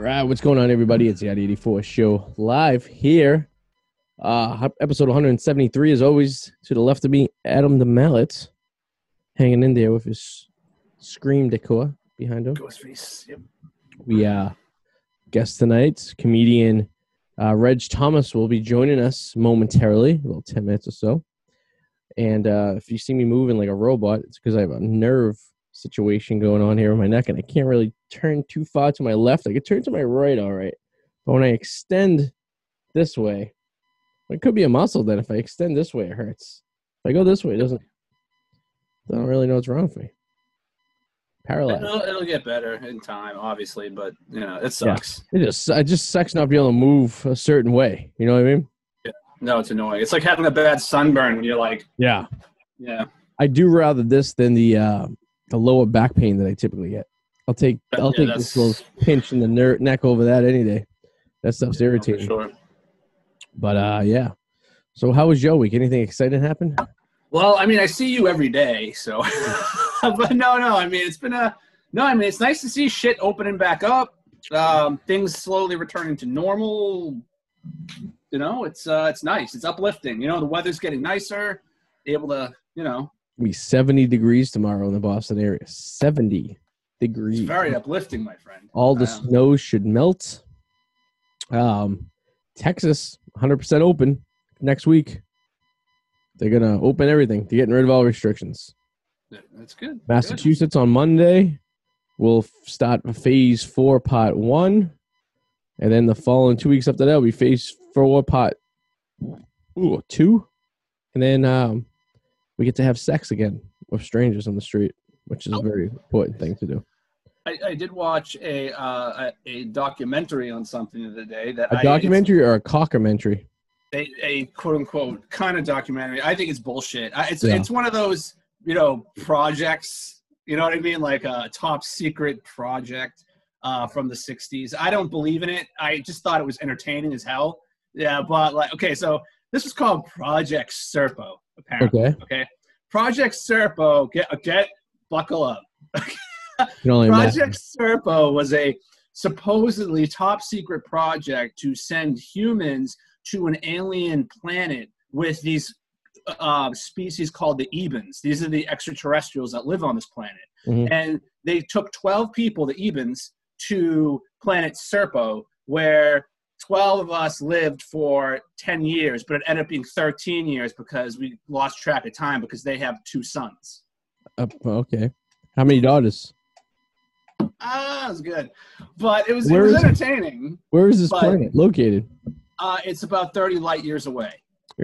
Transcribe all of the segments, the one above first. right, what's going on, everybody? It's the Arty 84 Show live here. Episode 173, as always, to the left of me, Adam the Mallet, hanging in there with his Scream decor behind him. Ghostface, yep. We guest tonight, comedian Reg Thomas will be joining us momentarily, about 10 minutes or so. And if you see me moving like a robot, it's because I have a nerve situation going on here in my neck, and I can't really turn too far to my left. I could turn to my right, all right. But when I extend this way, it could be a muscle that if I extend this way, it hurts. If I go this way, it doesn't. I don't really know what's wrong with me. Paralyzed. It'll get better in time, obviously, but, you know, it sucks. Yeah. It just sucks not being able to move a certain way. You know what I mean? Yeah. No, it's annoying. It's like having a bad sunburn when you're like... Yeah. Yeah. I do rather this than the lower back pain that I typically get. I'll take this little pinch in the neck over that any day. That stuff's irritating. For sure. But, yeah. So how was your week? Anything exciting happen? Well, I mean, I see you every day, so... But no, I mean, it's nice to see shit opening back up, things slowly returning to normal, you know, it's nice, it's uplifting, you know, the weather's getting nicer, able to, you know. It'll be 70 degrees tomorrow in the Boston area, 70 degrees. It's very uplifting, my friend. All the snow should melt. Texas, 100% open next week. They're going to open everything. They're getting rid of all restrictions. That's good. Massachusetts on Monday will start phase 4, part 1. And then the following 2 weeks after that will be phase 4, part 2. And then we get to have sex again with strangers on the street, which is a very important thing to do. I did watch a documentary on something the other day. Documentary or a cockumentary? A quote-unquote kind of documentary. I think it's bullshit. It's one of those... you know, projects, you know what I mean? Like a top secret project from the 60s. I don't believe in it. I just thought it was entertaining as hell. Yeah, but like, okay, so this was called Project Serpo, apparently. Okay. Project Serpo, buckle up. Project Serpo was a supposedly top secret project to send humans to an alien planet with these species called the Ebens. These are the extraterrestrials that live on this planet. Mm-hmm. And they took 12 people, the Ebens, to planet Serpo, where 12 of us lived for 10 years, but it ended up being 13 years because we lost track of time because they have 2 sons. Okay. How many daughters? It was good. But it was entertaining. Where is this planet located? It's about 30 light years away.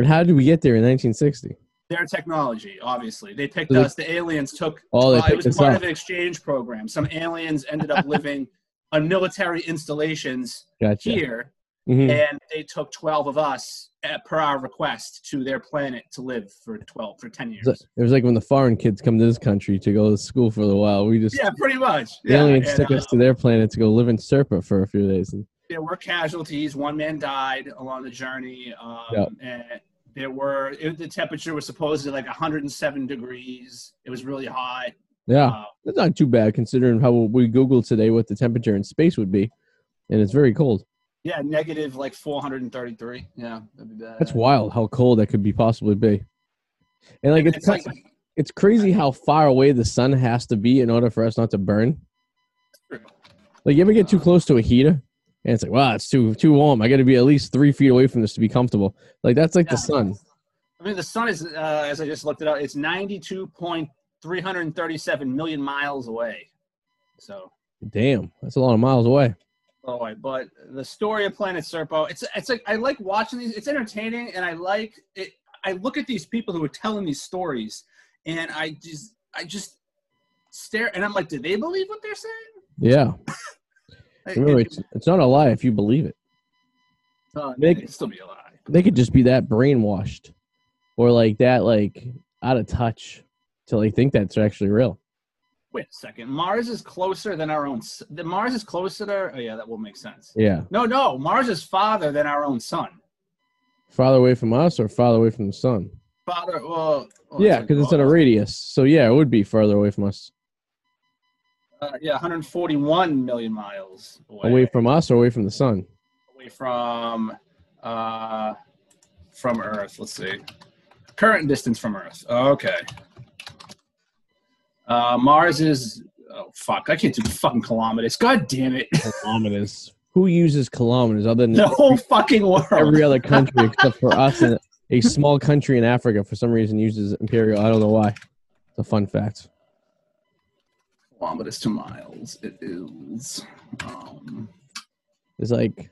How did we get there in 1960? Their technology, obviously. They picked us. The aliens took... it was part of an exchange program. Some aliens ended up living on military installations here, mm-hmm. and they took 12 of us per our request to their planet to live for 10 years. It was like when the foreign kids come to this country to go to school for a while. We just... Yeah, pretty much. The aliens took us to their planet to go live in Serpa for a few days. There were casualties. One man died along the journey. And the temperature was supposedly like 107 degrees. It was really hot. Yeah. That's not too bad considering how we Googled today what the temperature in space would be. And it's very cold. Yeah. Negative like 433. Yeah. That'd be bad. That's wild how cold that could be possibly be. And like, it's like, it's crazy how far away the sun has to be in order for us not to burn. True. Like you ever get too close to a heater? And it's like, wow, it's too warm. I got to be at least 3 feet away from this to be comfortable. Like, that's like the sun. I mean, the sun is, as I just looked it up, it's 92.337 million miles away. So. Damn, that's a lot of miles away. Oh, but the story of Planet Serpo, it's like, I like watching these. It's entertaining, and I like it. I look at these people who are telling these stories, and I just stare, and I'm like, do they believe what they're saying? Yeah. Remember, it's not a lie if you believe it. It could still be a lie. They could just be that brainwashed or like that, like out of touch till they think that's actually real. Wait a second. Mars is closer than our own. Mars is closer to. Oh, yeah, that will make sense. Yeah. No. Mars is farther than our own sun. Farther away from us or farther away from the sun? Farther. Well, yeah, because it's in a radius. So, yeah, it would be farther away from us. Yeah, 141 million miles away. Away from us or away from the sun? Away from Earth. Let's see. Current distance from Earth. Okay. Mars is... Oh, fuck. I can't do fucking kilometers. God damn it. Kilometers. Who uses kilometers other than... The whole fucking world. Every other country except for us. And a small country in Africa, for some reason, uses imperial. I don't know why. It's a fun fact. Kilometers to miles. It is. It's like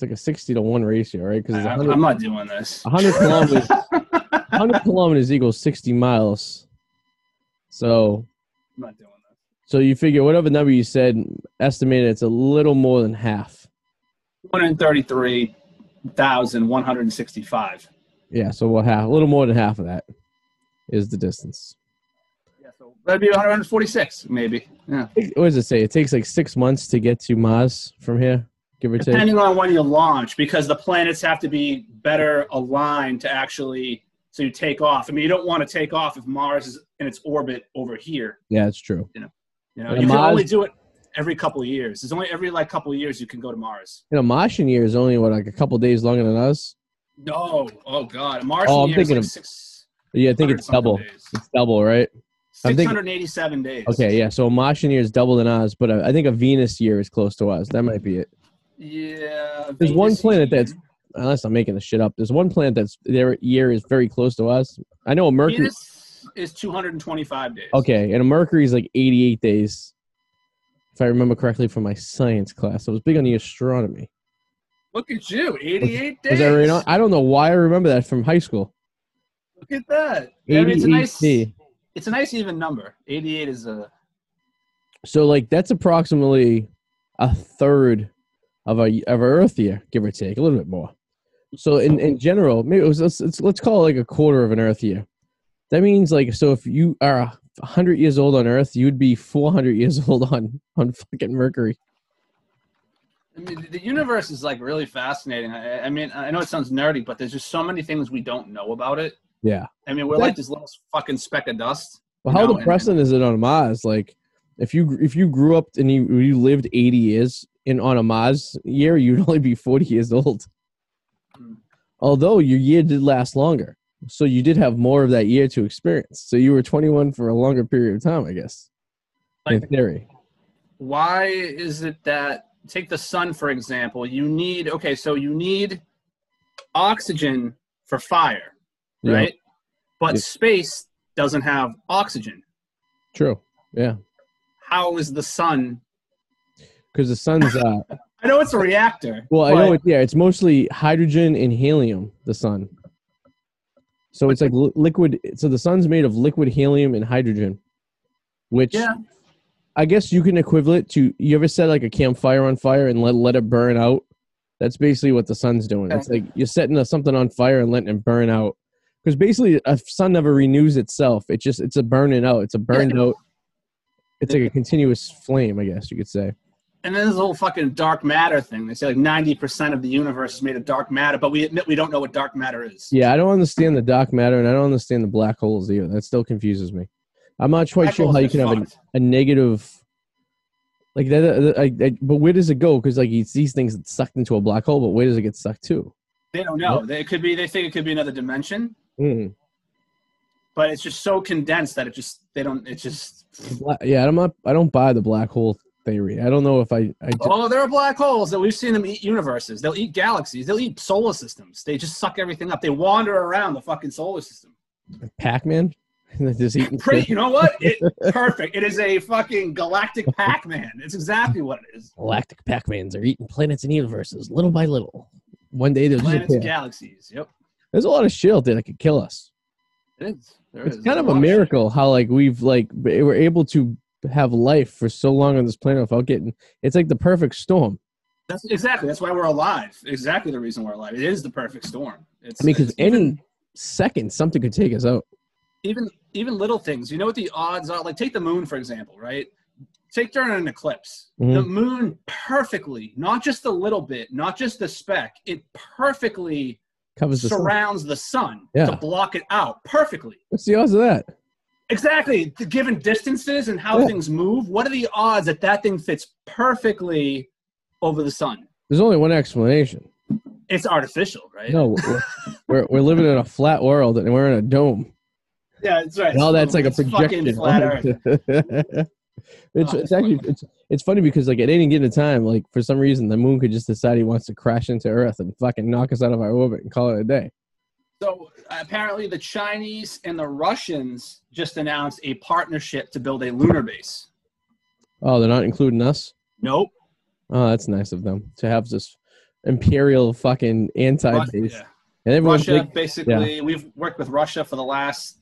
a 60-to-1 ratio, right? Because I'm not doing this. 100 kilometers. 100 kilometers equals 60 miles. So. I'm not doing that. So you figure whatever number you said, estimated it's a little more than half. 233,165. Yeah. So what half? A little more than half of that is the distance. So that'd be 146, maybe. Yeah. What does it say? It takes like 6 months to get to Mars from here, give or take. Depending on when you launch, because the planets have to be better aligned to actually so you take off. I mean, you don't want to take off if Mars is in its orbit over here. Yeah, it's true. You know, you can only do it every couple of years. It's only every like couple of years you can go to Mars. You know, Martian year is only what, like a couple of days longer than us. No, oh god, Martian year is like 6. Yeah, I think it's double. Days. It's double, right? 687 days. Okay, yeah. So a Martian year is double than ours, but I think a Venus year is close to us. That might be it. Yeah. There's one planet that's, unless I'm making this shit up, there's one planet that's their year is very close to us. I know a Mercury. Venus is 225 days. Okay, and a Mercury is like 88 days, if I remember correctly from my science class. I was big on the astronomy. Look at you, 88 days. Was that right on? I don't know why I remember that from high school. Look at that. I mean, it's a nice. It's a nice even number. 88 is a... So, like, that's approximately a third of a Earth year, give or take, a little bit more. So, in general, maybe let's call it like a quarter of an Earth year. That means, like, so if you are 100 years old on Earth, you'd be 400 years old on fucking Mercury. I mean, the universe is, like, really fascinating. I mean, I know it sounds nerdy, but there's just so many things we don't know about it. Yeah. I mean, we're like this little fucking speck of dust. Well, how depressing is it on Mars? Like, if you grew up and you lived 80 years and on a Mars year, you'd only be 40 years old. Mm. Although your year did last longer. So you did have more of that year to experience. So you were 21 for a longer period of time, I guess. Like, in theory. Why is it that, take the sun, for example, you need oxygen for fire. Right? Yeah. But yeah. Space doesn't have oxygen. True. Yeah. How is the sun? Because the sun's... I know it's a reactor. Well, I know it. Yeah, it's mostly hydrogen and helium, the sun. So it's like liquid... So the sun's made of liquid helium and hydrogen, which I guess you can equivalent to... You ever set like a campfire on fire and let it burn out? That's basically what the sun's doing. Okay. It's like you're setting something on fire and letting it burn out. Because basically, a sun never renews itself. It's a burning out. It's a burned out. It's like a continuous flame, I guess you could say. And then there's the whole fucking dark matter thing. They say like 90% of the universe is made of dark matter, but we admit we don't know what dark matter is. Yeah, I don't understand the dark matter, and I don't understand the black holes either. That still confuses me. I'm not quite sure how you can have a negative... Like that. But where does it go? Because like it's these things that sucked into a black hole, but where does it get sucked to? They don't know. They could be. They think it could be another dimension. Mm. But it's just so condensed that I don't buy the black hole theory. I don't know if I Oh, there are black holes that we've seen them eat universes. They'll eat galaxies. They'll eat solar systems. They just suck everything up. They wander around the fucking solar system. Pac-Man? Just eating you know what? Perfect. It is a fucking galactic Pac-Man. It's exactly what it is. Galactic Pac-Mans are eating planets and universes little by little. One day they'll planets and galaxies. Yep. There's a lot of shit out there that could kill us. It is. It's kind of a miracle how like we've like we're able to have life for so long on this planet without getting. It's like the perfect storm. That's why we're alive. Exactly the reason we're alive. It is the perfect storm. I mean, because any second something could take us out. Even little things. You know what the odds are? Like take the moon for example, right? Take during an eclipse. Mm-hmm. The moon perfectly, not just a little bit, not just the speck. It perfectly surrounds the sun to block it out perfectly. What's the odds of that? Exactly. Given distances and how things move, what are the odds that that thing fits perfectly over the sun? There's only one explanation. It's artificial, right? No, we're living in a flat world and we're in a dome. Yeah, that's right. And all that's like a projection. It's funny because like at any given time, like for some reason the moon could just decide he wants to crash into Earth and fucking knock us out of our orbit and call it a day. So apparently the Chinese and the Russians just announced a partnership to build a lunar base. Oh, they're not including us? Nope. Oh, that's nice of them to have this imperial fucking anti-base. Yeah. And Russia, basically, we've worked with Russia for the last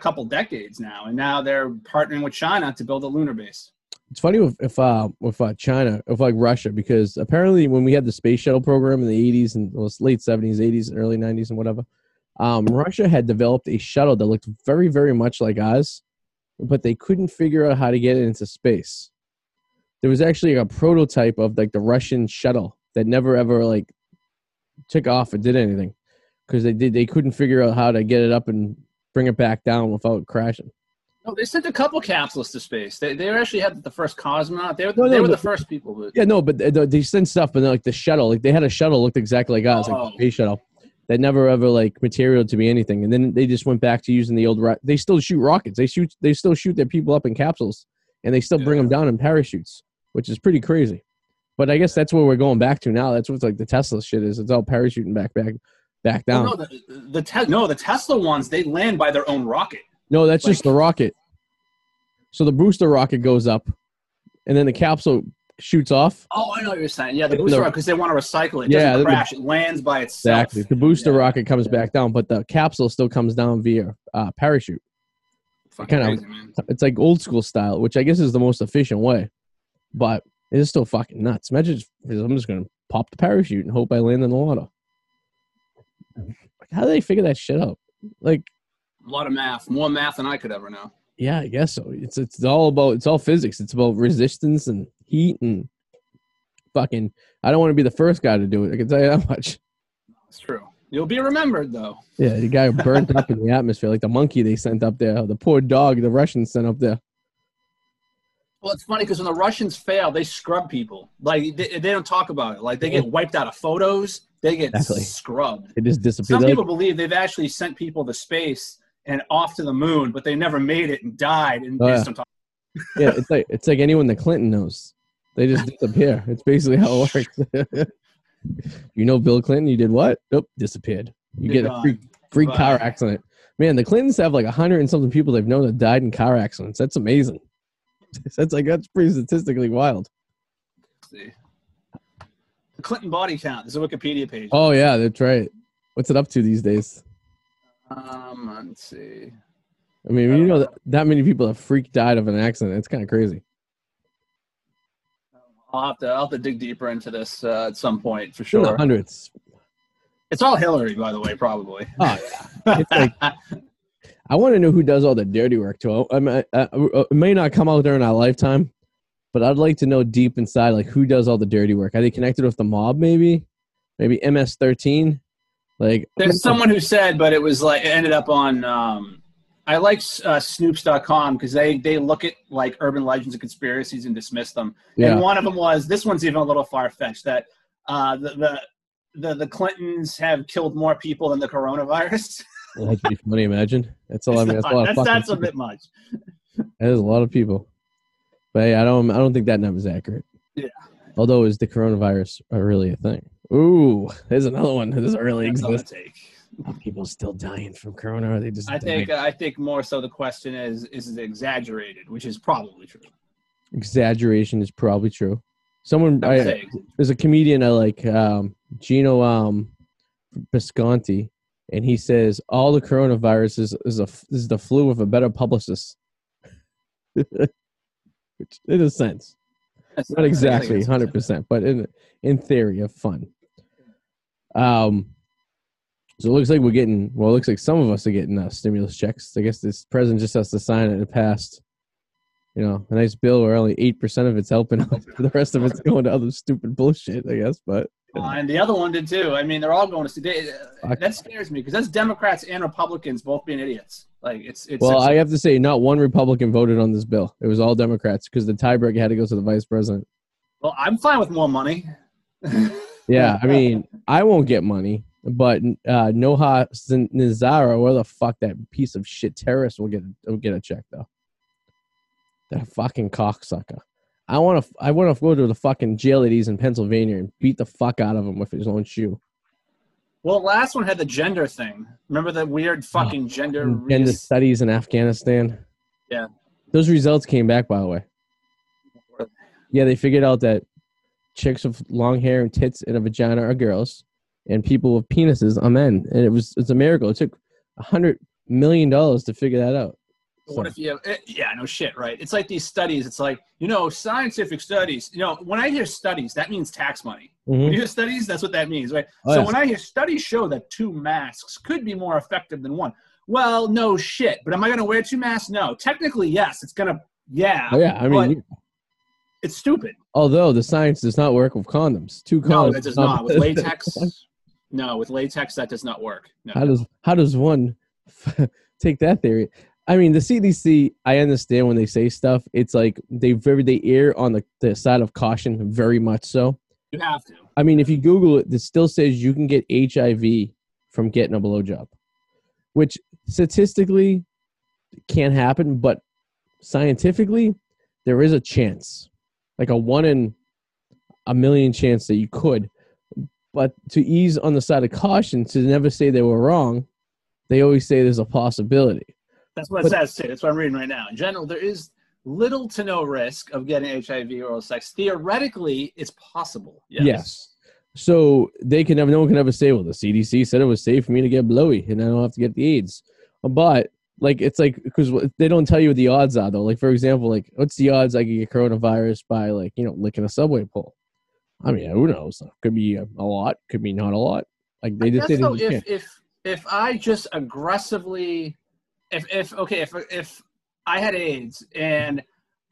couple decades now, and now they're partnering with China to build a lunar base. It's funny with Russia, because apparently when we had the space shuttle program in the 80s and late 70s, 80s, and early 90s and whatever, Russia had developed a shuttle that looked very, very much like ours, but they couldn't figure out how to get it into space. There was actually a prototype of like the Russian shuttle that never ever like took off or did anything because they couldn't figure out how to get it up and bring it back down without crashing. No, they sent a couple capsules to space. They actually had the first cosmonaut. They were the first people. But... Yeah, no, but they sent stuff, but like the shuttle, like they had a shuttle that looked exactly like us, like the space shuttle, that never ever like material to be anything. And then they just went back to using the old. They still shoot rockets. They still shoot their people up in capsules, and they still bring them down in parachutes, which is pretty crazy. But I guess that's where we're going back to now. That's what like the Tesla shit is. It's all parachuting back down. Well, no, the Tesla ones, they land by their own rocket. No, that's just the rocket. So the booster rocket goes up, and then the capsule shoots off. Oh, I know what you're saying. Yeah, the booster rocket, because they want to recycle it. It doesn't crash. It lands by itself. Exactly. The booster rocket comes back down, but the capsule still comes down via parachute. Crazy, man. It's like old school style, which I guess is the most efficient way. But it is still fucking nuts. Imagine I'm just going to pop the parachute and hope I land in the water. How do they figure that shit out? Like... A lot of math, more math than I could ever know. Yeah, I guess so. It's all physics. It's about resistance and heat and fucking. I don't want to be the first guy to do it. I can tell you that much. It's true. You'll be remembered though. Yeah, the guy burnt up in the atmosphere, like the monkey they sent up there, the poor dog the Russians sent up there. Well, it's funny because when the Russians fail, they scrub people. Like they don't talk about it. Like they get wiped out of photos. They get scrubbed. It just disappears. Some people believe they've actually sent people to space and off to the moon, but they never made it and died. And yeah, it's like anyone that Clinton knows. They just disappear. It's basically how it works. You know Bill Clinton, you did what? Nope, disappeared. Get a freak car accident. Man, the Clintons have like 100 and something people they've known that died in car accidents. That's amazing. That's pretty statistically wild. Let's see. The Clinton body count. There's a Wikipedia page. Oh, yeah, that's right. What's it up to these days? Let's see. I mean, you know that many people have died of an accident. It's kind of crazy. I'll have to dig deeper into this at some point for sure. Hundreds. It's all Hillary, by the way, probably. Oh yeah. It's like, I want to know who does all the dirty work too. It may not come out during our lifetime, but I'd like to know deep inside, like who does all the dirty work. Are they connected with the mob? Maybe MS-13. Like, there's someone who said, but it was like it ended up on. I like Snopes.com because they look at like urban legends and conspiracies and dismiss them. Yeah. And one of them was this one's even a little far fetched that the Clintons have killed more people than the coronavirus. Well, that'd be funny. Imagine that's all. That's a bit much. That is a lot of people, but hey, I don't think that number's accurate. Yeah. Although, is the coronavirus really a thing? Ooh, there's another one that doesn't really exist. Are people still dying from corona? Or are they just? I think more so. The question is it exaggerated? Which is probably true. Exaggeration is probably true. There's a comedian I like, Gino Bisconti, and he says all the coronavirus is the flu of a better publicist. Which in a sense. Not exactly 100%, but in theory of fun. So it looks like it looks like some of us are getting stimulus checks. I guess this president just has to sign it and it passed. You know, a nice bill where only 8% of it's helping. The rest of it's going to other stupid bullshit, I guess. But and the other one did too. I mean, they're all going to see. That scares me because that's Democrats and Republicans both being idiots. Like it's well, I have to say, not one Republican voted on this bill. It was all Democrats because the tiebreaker had to go to the vice president. Well, I'm fine with more money. Yeah, I mean, I won't get money, but Noha Nizara, where the fuck that piece of shit terrorist will get a check though. That fucking cocksucker. I want to go to the fucking jail that he's in Pennsylvania and beat the fuck out of him with his own shoe. Well, last one had the gender thing. Remember that weird fucking gender studies in Afghanistan? Yeah. Those results came back, by the way. Yeah, they figured out that chicks with long hair and tits and a vagina are girls, and people with penises are men. And it's a miracle. It took $100 million to figure that out. So. What if you have, yeah, no shit, right? It's like these studies. It's like, you know, scientific studies. You know, when I hear studies, that means tax money. Mm-hmm. When you hear studies, that's what that means, right? Oh, so yes. When I hear studies show that two masks could be more effective than one, well, no shit. But am I going to wear two masks? No. Technically, yes. It's going to, yeah. Oh, yeah, I mean, it's stupid. Although the science does not work with condoms. Two condoms. No, that does not. With latex, no. With latex, that does not work. No. How does one take that theory? I mean, the CDC, I understand when they say stuff, it's like they err on the side of caution very much so. You have to. I mean, if you Google it, it still says you can get HIV from getting a blowjob, which statistically can't happen, but scientifically, there is a chance, like a 1 in 1,000,000 chance that you could. But to ease on the side of caution, to never say they were wrong, they always say there's a possibility. That's what it says, too. That's what I'm reading right now. In general, there is little to no risk of getting HIV or oral sex. Theoretically, it's possible. Yes. So no one can ever say, well, the CDC said it was safe for me to get blowy and I don't have to get the AIDS. But, like, it's like, because they don't tell you what the odds are, though. Like, for example, like, what's the odds I could get coronavirus by, like, you know, licking a subway pole? I mean, who knows? Could be a lot. Could be not a lot. Like, they just didn't. If I just aggressively... If I had AIDS and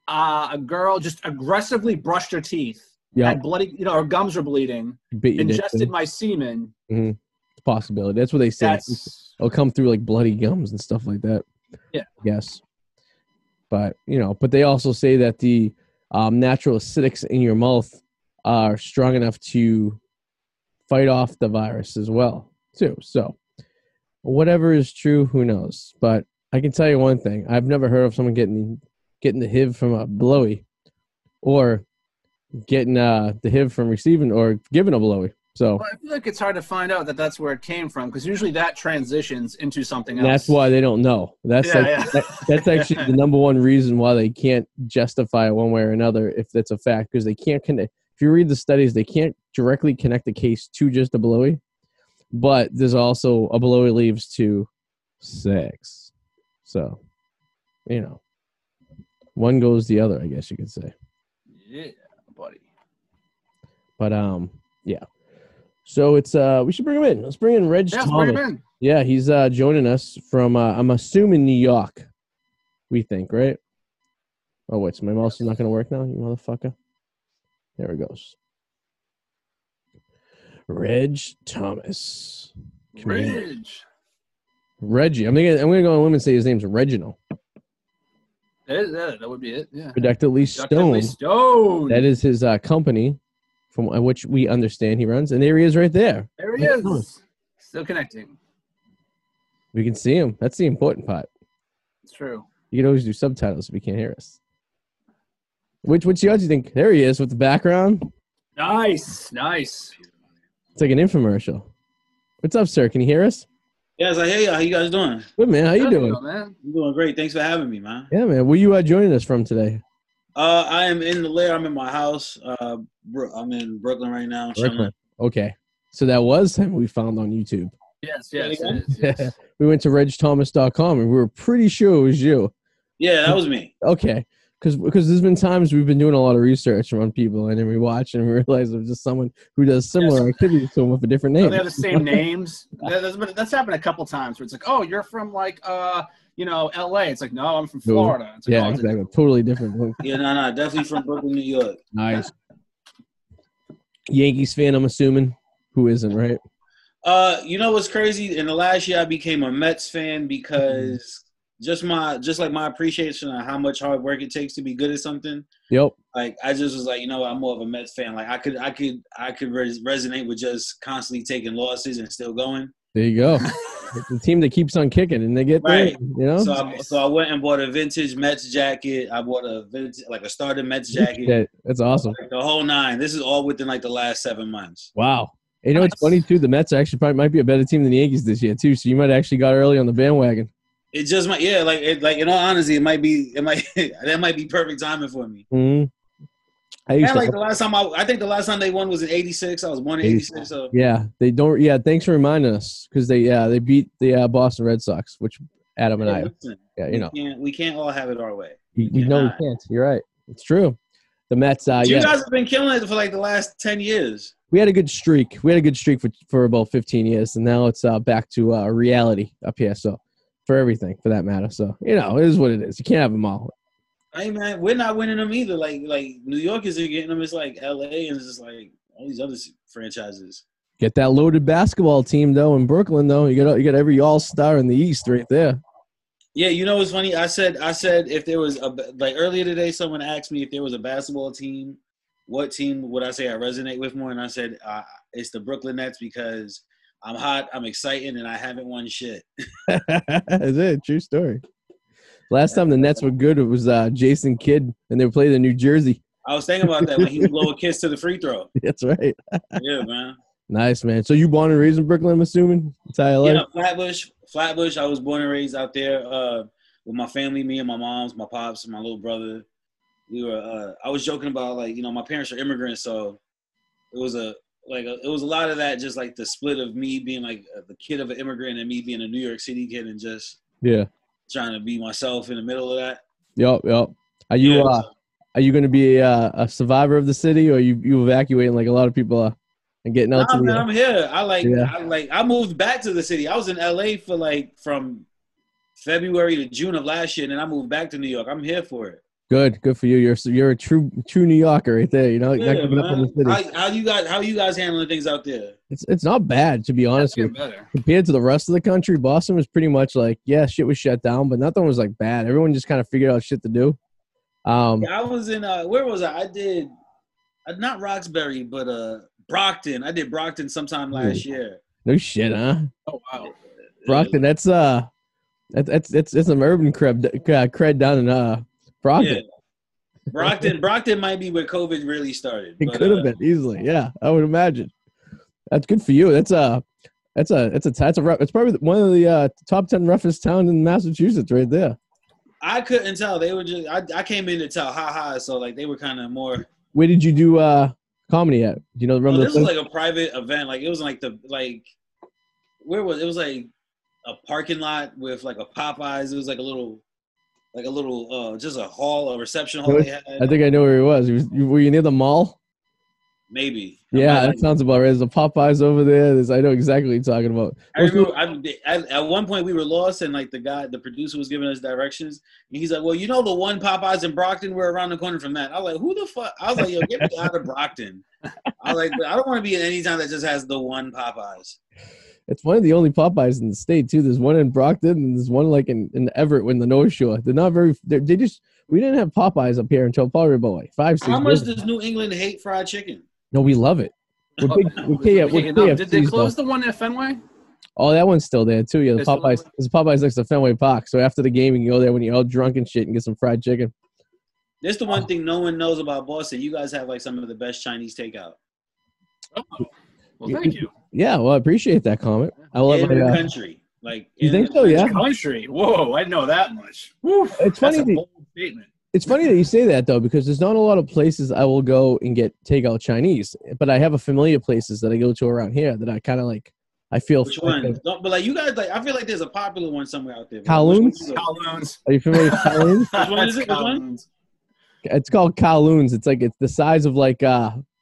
a girl just aggressively brushed her teeth, had bloody, you know, her gums were bleeding, ingested my semen. Mm-hmm. It's a possibility. That's what they say. It'll come through like bloody gums and stuff like that. Yeah. Yes. But, you know, but they also say that the natural acidics in your mouth are strong enough to fight off the virus as well, too. So. Whatever is true, who knows? But I can tell you one thing. I've never heard of someone getting the HIV from a blowy or getting the HIV from receiving or giving a blowy. So well, I feel like it's hard to find out that that's where it came from because usually that transitions into something else. That's why they don't know. That's actually the number one reason why they can't justify it one way or another if that's a fact because they can't connect. If you read the studies, they can't directly connect the case to just a blowy. But there's also a blowy leaves to sex. So, you know, one goes the other, I guess you could say. Yeah, buddy. But, yeah. So it's, we should bring him in. Let's bring in Reg Thomas. Bring him in. Yeah, he's joining us from, I'm assuming New York, we think, right? Oh, wait, so my mouse is not going to work now, you motherfucker. There it goes. Reg Thomas. Reggie. I'm gonna go on a limb and say his name's Reginald. That would be it. Yeah. Productively Stoned. That is his company, from which we understand he runs. And there he is, right there. There he is. Still connecting. We can see him. That's the important part. It's true. You can always do subtitles if you can't hear us. Which odds do you think? There he is with the background. Nice. It's like an infomercial. What's up, sir? Can you hear us? Yes, I hear you. How you guys doing? Good, man. How you doing, man? I'm doing great. Thanks for having me, man. Yeah, man. Where you joining us from today? I am in the lair. I'm in my house. I'm in Brooklyn right now. Brooklyn. Okay. So that was him we found on YouTube. Yes. We went to regthomas.com, and we were pretty sure it was you. Yeah, that was me. Okay. Because there's been times we've been doing a lot of research on people, and then we watch and we realize there's just someone who does similar activities to them with a different name. So they have the same names. That's happened a couple times where it's like, oh, you're from like, you know, LA. It's like, no, I'm from Florida. It's like, yeah, exactly. Totally different. Yeah, no, definitely from Brooklyn, New York. Nice. Yankees fan, I'm assuming. Who isn't, right? You know what's crazy? In the last year, I became a Mets fan because just like my appreciation of how much hard work it takes to be good at something. Yep. Like, I just was like, you know what, I'm more of a Mets fan. Like, I could resonate with just constantly taking losses and still going. There you go. It's the team that keeps on kicking, and they get right there, you know? So I went and bought a vintage Mets jacket. I bought a vintage, like a starter Mets jacket. That's awesome. Like the whole nine. This is all within like the last 7 months. Wow. You know, it's funny too. The Mets actually probably might be a better team than the Yankees this year too. So you might actually got early on the bandwagon. It just might, yeah. Like in all honesty, it might that might be perfect timing for me. Mm-hmm. I think the last time they won was in '86. I was born in '86. So. Yeah, they don't. Yeah, thanks for reminding us, because they beat the Boston Red Sox, which Adam and I. Listen, yeah, we can't all have it our way. We can't. You're right. It's true. The Mets. You guys have been killing it for like the last 10 years. We had a good streak. for about 15 years, and now it's back to reality up here. So, for everything, for that matter. So, you know, it is what it is. You can't have them all. Hey, man, we're not winning them either. Like New York isn't getting them. It's like L.A. and it's just like all these other franchises. Get that loaded basketball team, though, in Brooklyn, though. You got every all-star in the East right there. Yeah, you know what's funny? I said if there was a – like earlier today, someone asked me if there was a basketball team, what team would I say I resonate with more? And I said, it's the Brooklyn Nets, because I'm hot, I'm excited, and I haven't won shit. That's it. True story. Last time the Nets were good, it was Jason Kidd, and they were playing in New Jersey. I was thinking about that when he would blow a kiss to the free throw. That's right. Yeah, man. Nice, man. So you born and raised in Brooklyn, I'm assuming? That's how you live? Yeah, Flatbush. I was born and raised out there with my family, me and my moms, my pops, and my little brother. We were. I was joking about, like, you know, my parents are immigrants, so it was a lot of that, just like the split of me being like the kid of an immigrant and me being a New York City kid, and just trying to be myself in the middle of that. Yep. Are you going to be a survivor of the city, or are you evacuating like a lot of people are and getting out? I'm here. I moved back to the city. I was in L.A. for like from February to June of last year, and then I moved back to New York. I'm here for it. Good for you. You're a true New Yorker right there. You know, yeah, not giving up on the city. How you guys handling things out there? It's not bad, to be honest with you. Compared to the rest of the country, Boston was pretty much like, yeah, shit was shut down, but nothing was like bad. Everyone just kind of figured out shit to do. I was in where was I? I did not Roxbury, but Brockton. I did Brockton sometime last year. No shit, huh? Oh wow, Brockton. That's some urban cred down in Brockton. Yeah. Brockton might be where COVID really started. It could have been easily. Yeah, I would imagine. That's good for you. It's probably one of the top 10 roughest towns in Massachusetts right there. I couldn't tell. They were just I came in to tell ha, so like they were kind of more. Where did you do comedy at? Do you know remember? This was like a private event. Like it was like it was like a parking lot with like a Popeyes. It was like a little, just a reception hall they had. I think I know where he was. Were you near the mall? Maybe. Yeah, that sounds about right. There's a Popeyes over there. I know exactly what you're talking about. I remember at one point we were lost, and like the producer was giving us directions, and he's like, well, you know the one Popeyes in Brockton? We're around the corner from that. I was like, who the fuck? I was like, yo, get me out of Brockton. I was like, I don't want to be in any town that just has the one Popeyes. It's one of the only Popeyes in the state too. There's one in Brockton, and there's one like in Everett, in the North Shore. They're not very. We didn't have Popeyes up here until probably about like 5, 6. How much does New England hate fried chicken? No, we love it. We're big. Did they close the one at Fenway? Oh, that one's still there too. Yeah, the Popeyes next to Fenway Park. So after the game, you can go there when you're all drunk and shit and get some fried chicken. That's the one thing no one knows about Boston. You guys have like some of the best Chinese takeout. Oh, well, thank you. Yeah, well, I appreciate that comment. I love in the country. Like, you think so? Yeah, country. Whoa, I know that much. Woo, it's funny that you say that though, because there's not a lot of places I will go and get takeout Chinese, but I have a familiar places that I go to around here that I kind of like. I feel which one? But like you guys, like I feel like there's a popular one somewhere out there. Kowloon's. Are you familiar with Kowloon's? Which one is it? Kowloon's. It's called Kowloon's. It's the size of like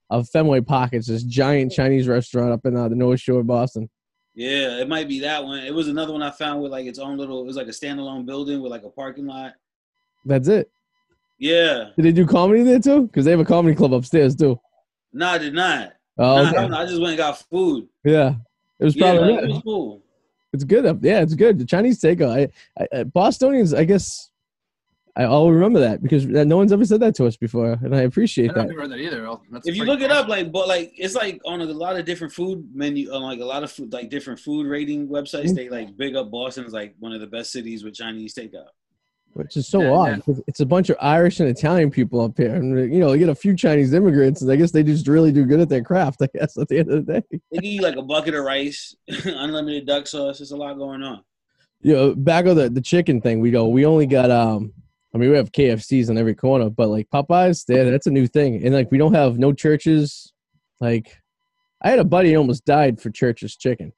of Fenway Park. It's this giant Chinese restaurant up in the North Shore of Boston. Yeah, it might be that one. It was another one I found with like its own little, it was like a standalone building with like a parking lot. That's it? Yeah. Did they do comedy there too? Because they have a comedy club upstairs too. No, I did not. Oh, okay. I just went and got food. Yeah. It was probably it was cool. It's good up. Yeah, it's good. The Chinese takeout. Bostonians, I guess, I'll remember that because no one's ever said that to us before, and I appreciate that. I don't remember that either. That's if you look it up, like, but like, it's like on a lot of different food menu, on like a lot of food, like different food rating websites. Mm-hmm. They like big up Boston as like one of the best cities with Chinese takeout. Which is so odd. Yeah. It's a bunch of Irish and Italian people up here. And, you know, you get a few Chinese immigrants, and I guess they just really do good at their craft, I guess, at the end of the day. They give you, like, a bucket of rice, unlimited duck sauce. There's a lot going on. You know, back on the chicken thing, we only got, I mean, we have KFCs on every corner, but, like, Popeyes, that's a new thing. And, like, we don't have no churches. Like, I had a buddy who almost died for Church's chicken.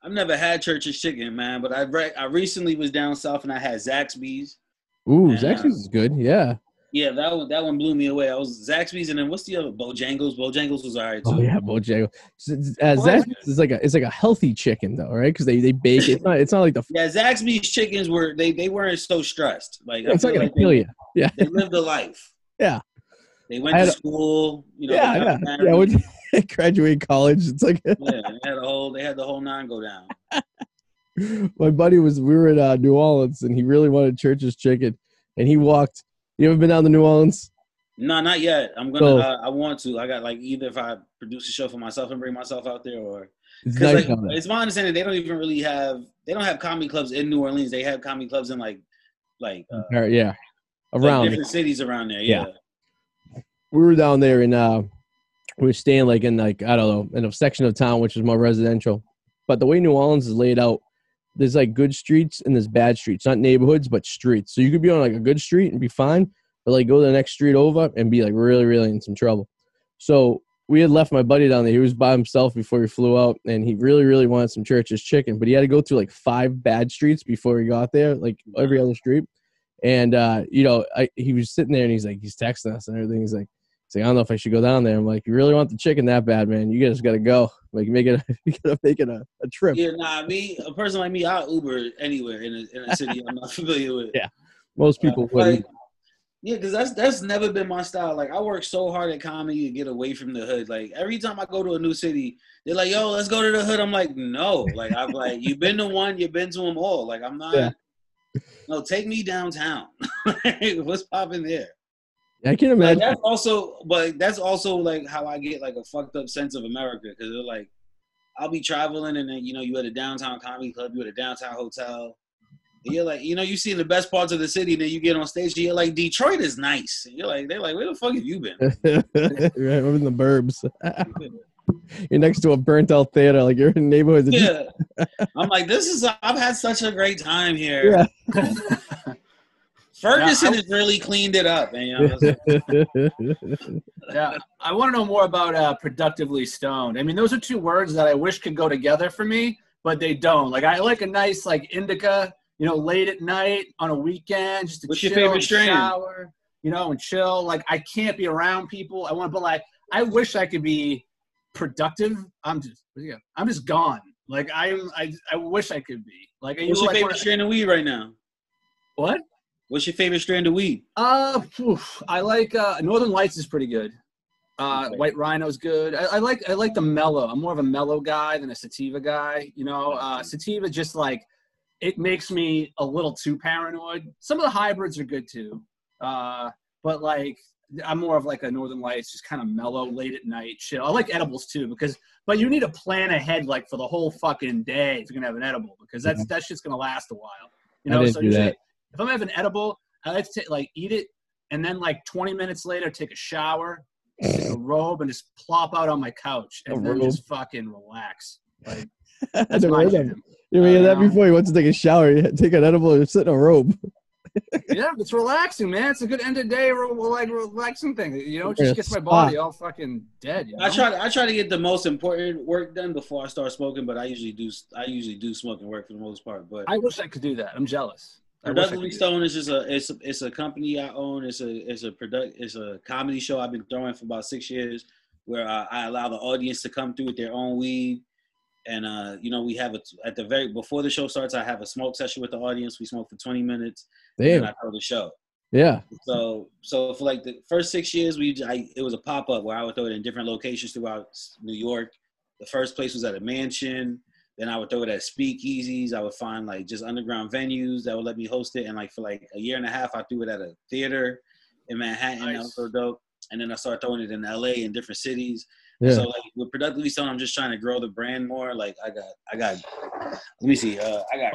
I've never had Church's chicken, man, but I recently was down south and I had Zaxby's. Ooh, Zaxby's is good, yeah. Yeah, that one blew me away. I was Zaxby's, and then what's the other? Bojangles. Bojangles was all right too. Oh yeah, Bojangles. Zaxby's is like a healthy chicken though, right? Because they bake it. It's not like the yeah. Zaxby's chickens were they weren't so stressed. Like it's not gonna kill you. Yeah, they lived a life. Yeah. They went to school, you know. Yeah, yeah. When graduate college, it's like yeah. They had the whole nine go down. My buddy we were in New Orleans, and he really wanted Church's chicken, and he walked. You ever been down to New Orleans? No, not yet. I'm gonna. So, I want to. I got like either if I produce a show for myself and bring myself out there, or it's nice like, it's my understanding they don't even really have. They don't have comedy clubs in New Orleans. They have comedy clubs in yeah, around like different cities around there. Yeah. We were down there and we were staying like in like, I don't know, in a section of town, which is more residential. But the way New Orleans is laid out, there's like good streets and there's bad streets, not neighborhoods, but streets. So you could be on like a good street and be fine, but like go to the next street over and be like really, really in some trouble. So we had left my buddy down there. He was by himself before he flew out and he really, really wanted some Church's chicken, but he had to go through like 5 bad streets before he got there, like every other street. And, you know, he was sitting there and he's texting us and everything. He's like, I don't know if I should go down there. I'm like, you really want the chicken that bad, man? You guys got to go. Like, make it a trip. Yeah, nah, a person like me, I'll Uber anywhere in a city I'm not familiar with. Yeah, most people would. Like, yeah, because that's never been my style. Like, I work so hard at comedy to get away from the hood. Like, every time I go to a new city, they're like, yo, let's go to the hood. I'm like, no. Like, I'm like, you've been to one, you've been to them all. Like, I'm not. Yeah. No, take me downtown. What's popping there? I can't imagine. Like, that's also like how I get like a fucked up sense of America, because they're like, I'll be traveling and then, you know, you at a downtown comedy club, you at a downtown hotel. And you're like, you know, you see the best parts of the city, and then you get on stage and you're like, Detroit is nice. And you're like, they're like, where the fuck have you been? Right, I'm in the burbs. You're next to a burnt-out theater, like you're in neighborhoods. Yeah, I'm like, I've had such a great time here. Yeah. Ferguson has really cleaned it up, man. Yeah, I want to know more about productively stoned. I mean, those are two words that I wish could go together for me, but they don't. Like, I like a nice like indica, you know, late at night on a weekend, just to What's chill, your favorite strain? Shower, you know, and chill. Like, I can't be around people. I want, but like, I wish I could be productive. I'm just gone. Like I wish I could be. Like, what's your favorite strand of weed right now? What? What's your favorite strand of weed? I like Northern Lights is pretty good. White Rhino's good. I like the mellow. I'm more of a mellow guy than a sativa guy. You know, sativa just like it makes me a little too paranoid. Some of the hybrids are good too, but like. I'm more of like a Northern Lights, just kind of mellow, late at night, chill. I like edibles too, but you need to plan ahead like for the whole fucking day if you're gonna have an edible, because that's just gonna last a while. You know, so usually if I'm having an edible, I like to like eat it and then like 20 minutes later take a shower, take a robe, and just plop out on my couch and then just fucking relax. Like, that's my thing. You mean that before you want to take a shower, you take an edible and sit in a robe. Yeah, it's relaxing, man. It's a good end of day, like relaxing thing. You know, it just gets my body all fucking dead. You know? I try to get the most important work done before I start smoking, but I usually do smoke and work for the most part. But I wish I could do that. I'm jealous. Productively Stoned is just it's a company I own. It's a comedy show I've been throwing for about 6 years, where I allow the audience to come through with their own weed. And, you know, we have before the show starts, I have a smoke session with the audience. We smoke for 20 minutes. Damn. And I throw the show. Yeah. So for like the first 6 years, it was a pop-up where I would throw it in different locations throughout New York. The first place was at a mansion. Then I would throw it at speakeasies. I would find like just underground venues that would let me host it. And like for like a year and a half, I threw it at a theater in Manhattan. Nice. That was so dope. And then I started throwing it in LA and different cities. Yeah. So like with Productively Stoned, I'm just trying to grow the brand more. Like I got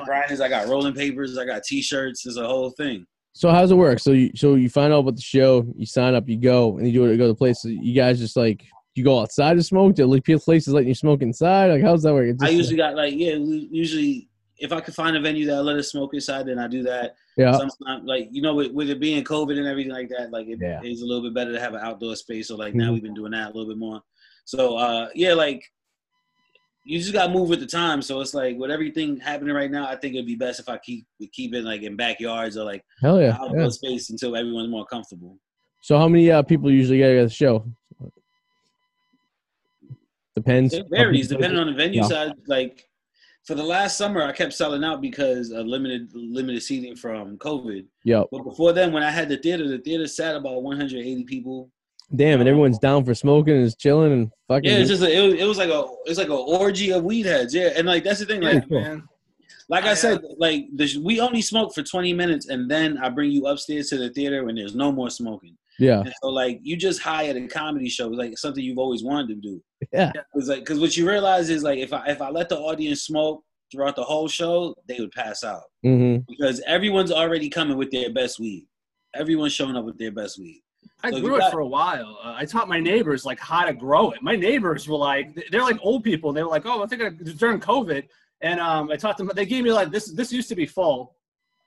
grinders, I got rolling papers, I got t-shirts. It's a whole thing. So how's it work? So you find out about the show, you sign up, you go, and you go to places. You guys just like, you go outside to smoke? Do places letting you smoke inside? Like how's that work? Usually if I could find a venue that let us smoke inside, then I do that. Yeah. Sometimes, like, you know, with it being COVID and everything like that, like it's a little bit better to have an outdoor space. So like now we've been doing that a little bit more. So like you just got to move with the time. So it's like with everything happening right now, I think it'd be best if I keep it like in backyards or like outdoor space until everyone's more comfortable. So how many people usually get at the show? Depends. It varies depending on the venue side. Like for the last summer, I kept selling out because of limited seating from COVID. Yeah. But before then, when I had the theater sat about 180 people. Damn, and everyone's down for smoking and is chilling and fucking. Yeah, it's just it was like an orgy of weed heads. Yeah, and like that's the thing, like man, like I said, like we only smoke for 20 minutes, and then I bring you upstairs to the theater when there's no more smoking. Yeah. And so like you just high at a comedy show, like something you've always wanted to do. Yeah. It's like because what you realize is like if I let the audience smoke throughout the whole show, they would pass out because everyone's already coming with their best weed. Everyone's showing up with their best weed. I grew it for a while. I taught my neighbors like how to grow it. My neighbors were like, they're like old people. They were like, oh, I think during COVID, and I taught them. They gave me like this used to be full.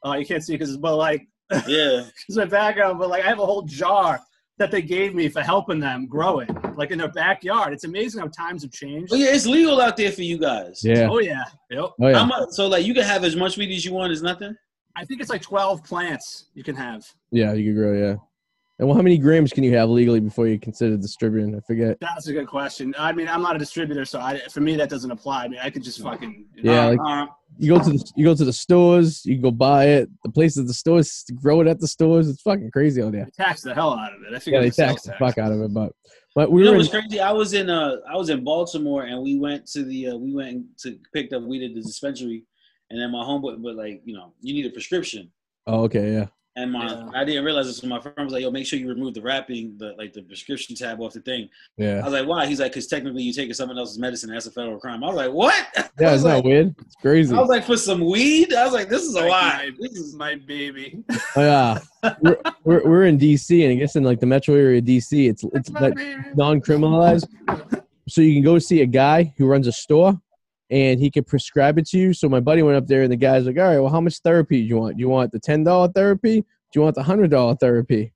You can't see because it's but like it's my background. But like I have a whole jar that they gave me for helping them grow it, like in their backyard. It's amazing how times have changed. Oh, yeah, it's legal out there for you guys. Yeah. Oh yeah. Yep. Oh, yeah. So like you can have as much weed as you want. It's nothing. I think it's like 12 plants you can have. Yeah, you can grow. Yeah. And well, how many grams can you have legally before you consider distributing? I forget. That's a good question. I mean, I'm not a distributor, so for me that doesn't apply. I mean, I could just fucking you go to the stores, you go buy it. The places, the stores grow it at the stores. It's fucking crazy out there. They tax the hell out of it. They tax the fuck out of it. But we were crazy. I was in Baltimore, and we went to picked up weed at the dispensary, and then my homeboy, but like you know, you need a prescription. Oh, okay, yeah. And I didn't realize this. So my friend was like, "Yo, make sure you remove the wrapping, the prescription tab off the thing." Yeah. I was like, "Why?" He's like, "Cause technically, you taking someone else's medicine. That's a federal crime." I was like, "What?" Yeah, it's not weird. It's crazy. I was like, "For some weed?" I was like, "This is a lie. This is my baby." Yeah. We're in DC, and I guess in like the metro area of DC, it's like non-criminalized. So you can go see a guy who runs a store, and he could prescribe it to you. So my buddy went up there, and the guy's like, all right, well, how much therapy do you want? Do you want the $10 therapy? Do you want the $100 therapy?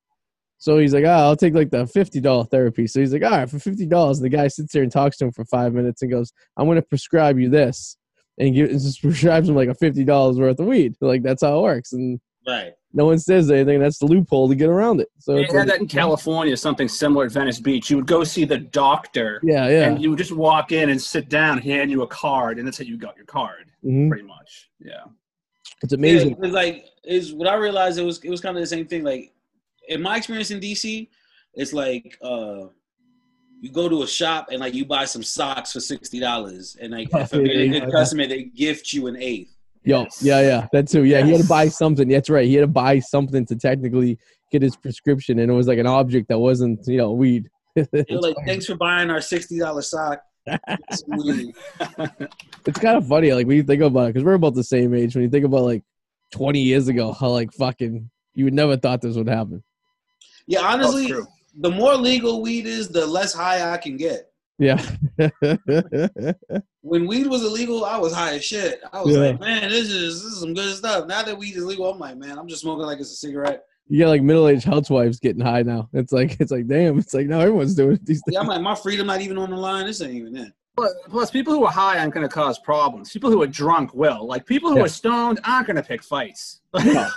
So he's like, I'll take like the $50 therapy. So he's like, all right, for $50. And the guy sits there and talks to him for 5 minutes and goes, I'm going to prescribe you this. And just prescribes him like a $50 worth of weed. Like that's how it works. And right. No one says anything. That's the loophole to get around it. So they had that in California, something similar at Venice Beach. You would go see the doctor. Yeah, yeah. And you would just walk in and sit down, hand you a card, and that's how you got your card, pretty much. Yeah, it's amazing. Yeah, it's what I realized. It was kind of the same thing. Like in my experience in DC, it's like you go to a shop and like you buy some socks for $60, and like if a good customer, they gift you an $8. Yo, yes. yeah, that too. Yeah, yes. He had to buy something. That's right. He had to buy something to technically get his prescription, and it was like an object that wasn't, you know, weed. Like, thanks for buying our $60 sock. It's kind of funny, like when you think about it, because we're about the same age. When you think about like 20 years ago, how like fucking you would never thought this would happen. Yeah, honestly, the more legal weed is, the less high I can get. Yeah. When weed was illegal, I was high as shit. I was like, man, this is some good stuff. Now that weed is legal, I'm like, man, I'm just smoking like it's a cigarette. You got like middle-aged housewives getting high now. It's like, damn. It's like, now everyone's doing it these days. Yeah, I'm like, my freedom not even on the line. This ain't even it. Plus, people who are high aren't going to cause problems. People who are drunk will. Like, people who are stoned aren't going to pick fights. No,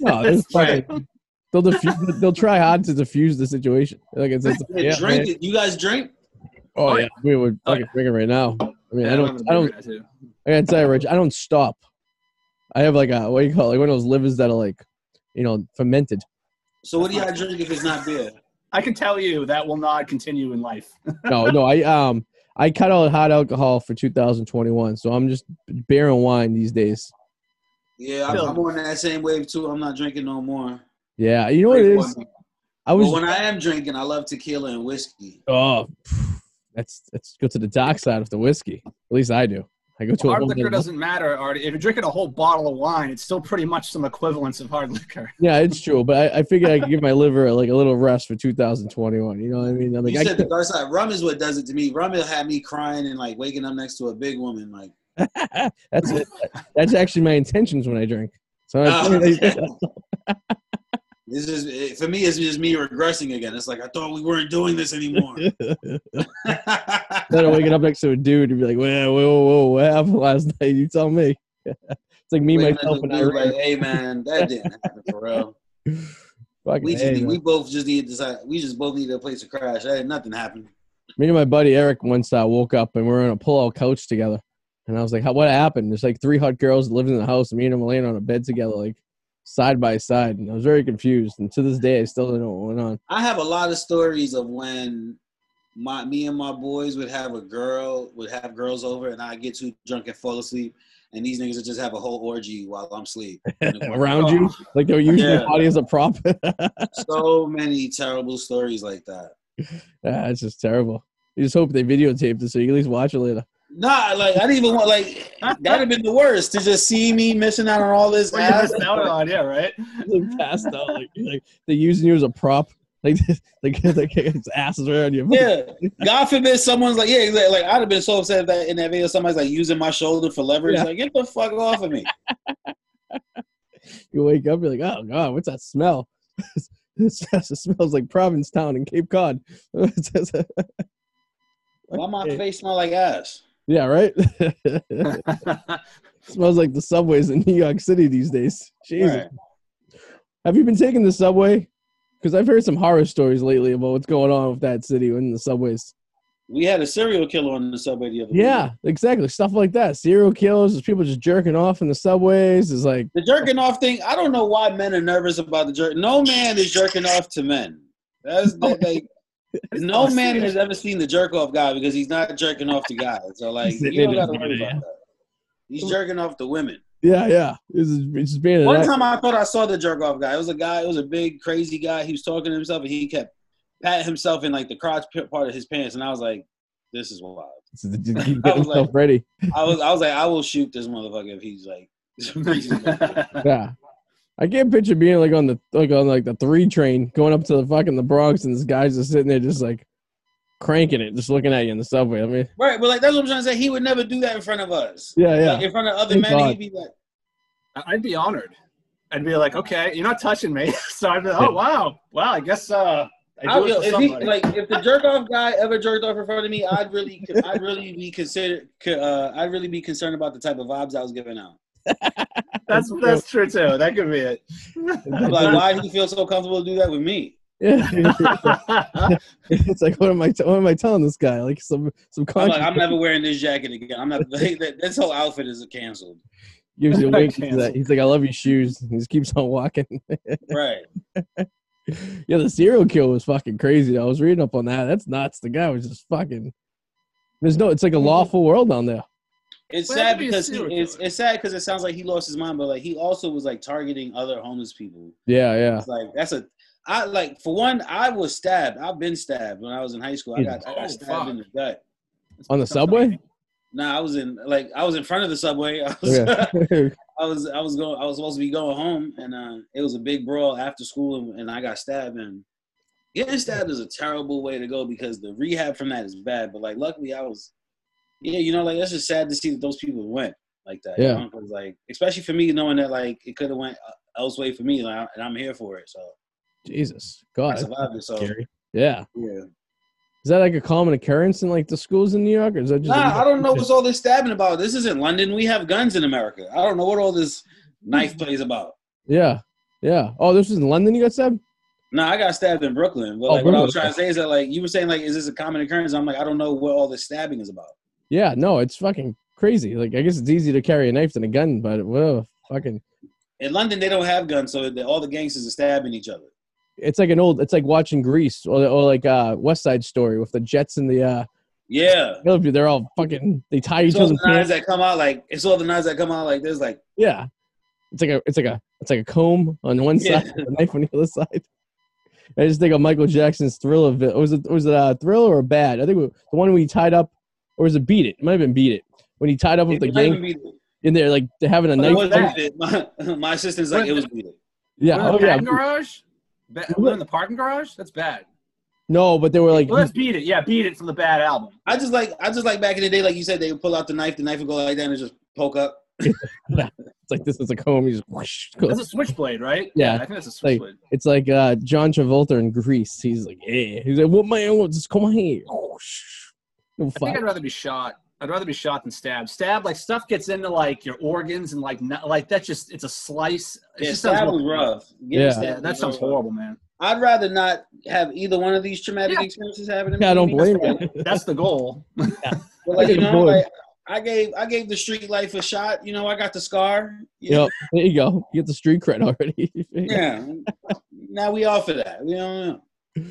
it's fucking... They'll try hard to diffuse the situation. Like, it's drink it. You guys drink? Oh yeah, we would fucking drinking right now. I mean, I don't. I gotta tell you, Rich, I don't stop. I have like a one of those livers that are like, you know, fermented. So what do y'all drink if it's not beer? I can tell you that will not continue in life. No, I I cut out hard alcohol for 2021, so I'm just beer and wine these days. Yeah, I'm on that same wave too. I'm not drinking no more. Yeah, you know what it is? But when I am drinking, I love tequila and whiskey. Oh, that's go to the dark side of the whiskey. At least I do. I go to hard liquor doesn't matter, Artie. If you're drinking a whole bottle of wine, it's still pretty much some equivalence of hard liquor. Yeah, it's true. But I figured I could give my liver like a little rest for 2021. You know what I mean? I'm like, you said the dark side. Rum is what does it to me. Rum will have me crying and like waking up next to a big woman. Like that's it. That's actually my intentions when I drink. So this is for me. It's just me regressing again. It's like I thought we weren't doing this anymore. Then I'm waking up next to a dude and be like, "Whoa, what happened last night? You tell me." It's like me, myself, and I. Like, hey, man, that didn't happen for real. We just both needed a place to crash. Nothing happened. Me and my buddy Eric once woke up and we were on a pull-out couch together, and I was like, "What happened?" There's like three hot girls living in the house, and me and him were laying on a bed together, like. Side by side, and I was very confused, and to this day I still don't know what went on. I have a lot of stories of when me and my boys would have girls over, and I get too drunk and fall asleep, and these niggas would just have a whole orgy while I'm asleep around you, like they're using your body as a prop. So many terrible stories like that. It's just terrible. You just hope they videotaped it so you can at least watch it later. Nah, like I didn't even want that'd have been the worst to just see me missing out on all this. Missing out on, yeah, right. Like passed out, like they're using you as a prop, like his ass is right on your. Yeah, God forbid someone's like, yeah, like I'd have been so upset that in that video somebody's like using my shoulder for leverage. Yeah. Like, get the fuck off of me. You wake up, you're like, oh God, what's that smell? It smells like Provincetown in Cape Cod. Why my face smell like ass? Yeah, right? Smells like the subways in New York City these days. Jesus. Right. Have you been taking the subway? Because I've heard some horror stories lately about what's going on with that city and the subways. We had a serial killer on the subway the other day. Yeah, exactly. Stuff like that. Serial killers. There's people just jerking off in the subways. It's like the jerking off thing. I don't know why men are nervous about the jerk. No man is jerking off to men. That's like. No man has ever seen the jerk off guy because he's not jerking off the guy. So like you don't gotta worry about that. He's jerking off the women. Yeah, yeah. It's been one time I thought I saw the jerk off guy. It was a guy. It was a big crazy guy. He was talking to himself and he kept patting himself in like the crotch part of his pants. And I was like, "This is wild." I was like, I will shoot this motherfucker if he's like. Yeah. I can't picture being like on the 3 train going up to the fucking the Bronx and this guy's just sitting there just like cranking it, just looking at you in the subway. I mean, right, but like that's what I'm trying to say. He would never do that in front of us. Yeah, yeah. Like, in front of other men, he'd be like, I'd be honored. I'd be like, okay, you're not touching me, so I'd be like, oh wow, I guess. If the jerk off guy ever jerked off in front of me, I'd really be concerned about the type of vibes I was giving out. That's true too. That could be it. I'm like, why do you feel so comfortable to do that with me? Yeah. It's like, what am I telling this guy? Like some. I'm never wearing this jacket again. I'm not. Like, this whole outfit is canceled. Gives you a wink. He's like, I love your shoes. He just keeps on walking. Right. Yeah, the serial kill was fucking crazy. I was reading up on that. That's nuts. The guy was just fucking. It's like a lawful world down there. It's sad because it sounds like he lost his mind, but like he also was like targeting other homeless people. Yeah, yeah. It's like I was stabbed. I've been stabbed when I was in high school. I got stabbed in the gut. On the subway? Nah, I was in front of the subway. I was supposed to be going home, and it was a big brawl after school, and I got stabbed. And getting stabbed is a terrible way to go because the rehab from that is bad. But like, luckily, I was. Yeah, you know, like, that's just sad to see that those people went like that. Yeah. You know? Like, especially for me, knowing that, like, it could have went elsewhere for me, like, and I'm here for it, so. Jesus. God. I survived it, so. Scary. Yeah. Yeah. Is that, like, a common occurrence in, like, the schools in New York? Or is that just I don't know what's all this stabbing about. This is in London. We have guns in America. I don't know what all this knife play is about. Yeah. Yeah. Oh, this was in London you got stabbed? No, I got stabbed in Brooklyn. But, Brooklyn. What I was trying to say is that, like, you were saying, like, is this a common occurrence? I'm like, I don't know what all this stabbing is about. Yeah, no, it's fucking crazy. Like, I guess it's easy to carry a knife than a gun, but whoa, fucking. In London, they don't have guns, so all the gangsters are stabbing each other. It's like watching Grease or like West Side Story with the Jets and the Yeah. They're all fucking, they tie each other's pants. That come out like, it's all the knives that come out like this, like. Yeah. It's like a comb on one side and a knife on the other side. I just think of Michael Jackson's Thriller. Was it a Thriller or Bad? I think the one we tied up, or was it Beat It? It might have been Beat It. When he tied up with the gang in there, like they're having a knife. My assistant's like, it was Beat It. Yeah. We're in the parking garage? We're in the parking garage? That's bad. No, but they were like, let's Beat It. Yeah, Beat It from the Bad album. I just like back in the day, like you said, they would pull out the knife would go like that and just poke up. It's like, this is a comb. He's whoosh. That's a switchblade, right? Yeah, I think that's a switchblade. Like, it's like John Travolta in Grease. He's like, yeah. He's like, what man? Just come on here. No, I think I'd rather be shot. I'd rather be shot than stabbed. Stabbed, like stuff gets into like your organs and like that's just, it's a slice. It just sounds rough. Yeah, that sounds horrible, man. I'd rather not have either one of these traumatic experiences happen to me. I don't blame you. That's the goal. Yeah. But like, you know, like, I gave the street life a shot. You know, I got the scar. Yeah, there you go. You get the street cred already. Yeah. Now we all for that. We don't know.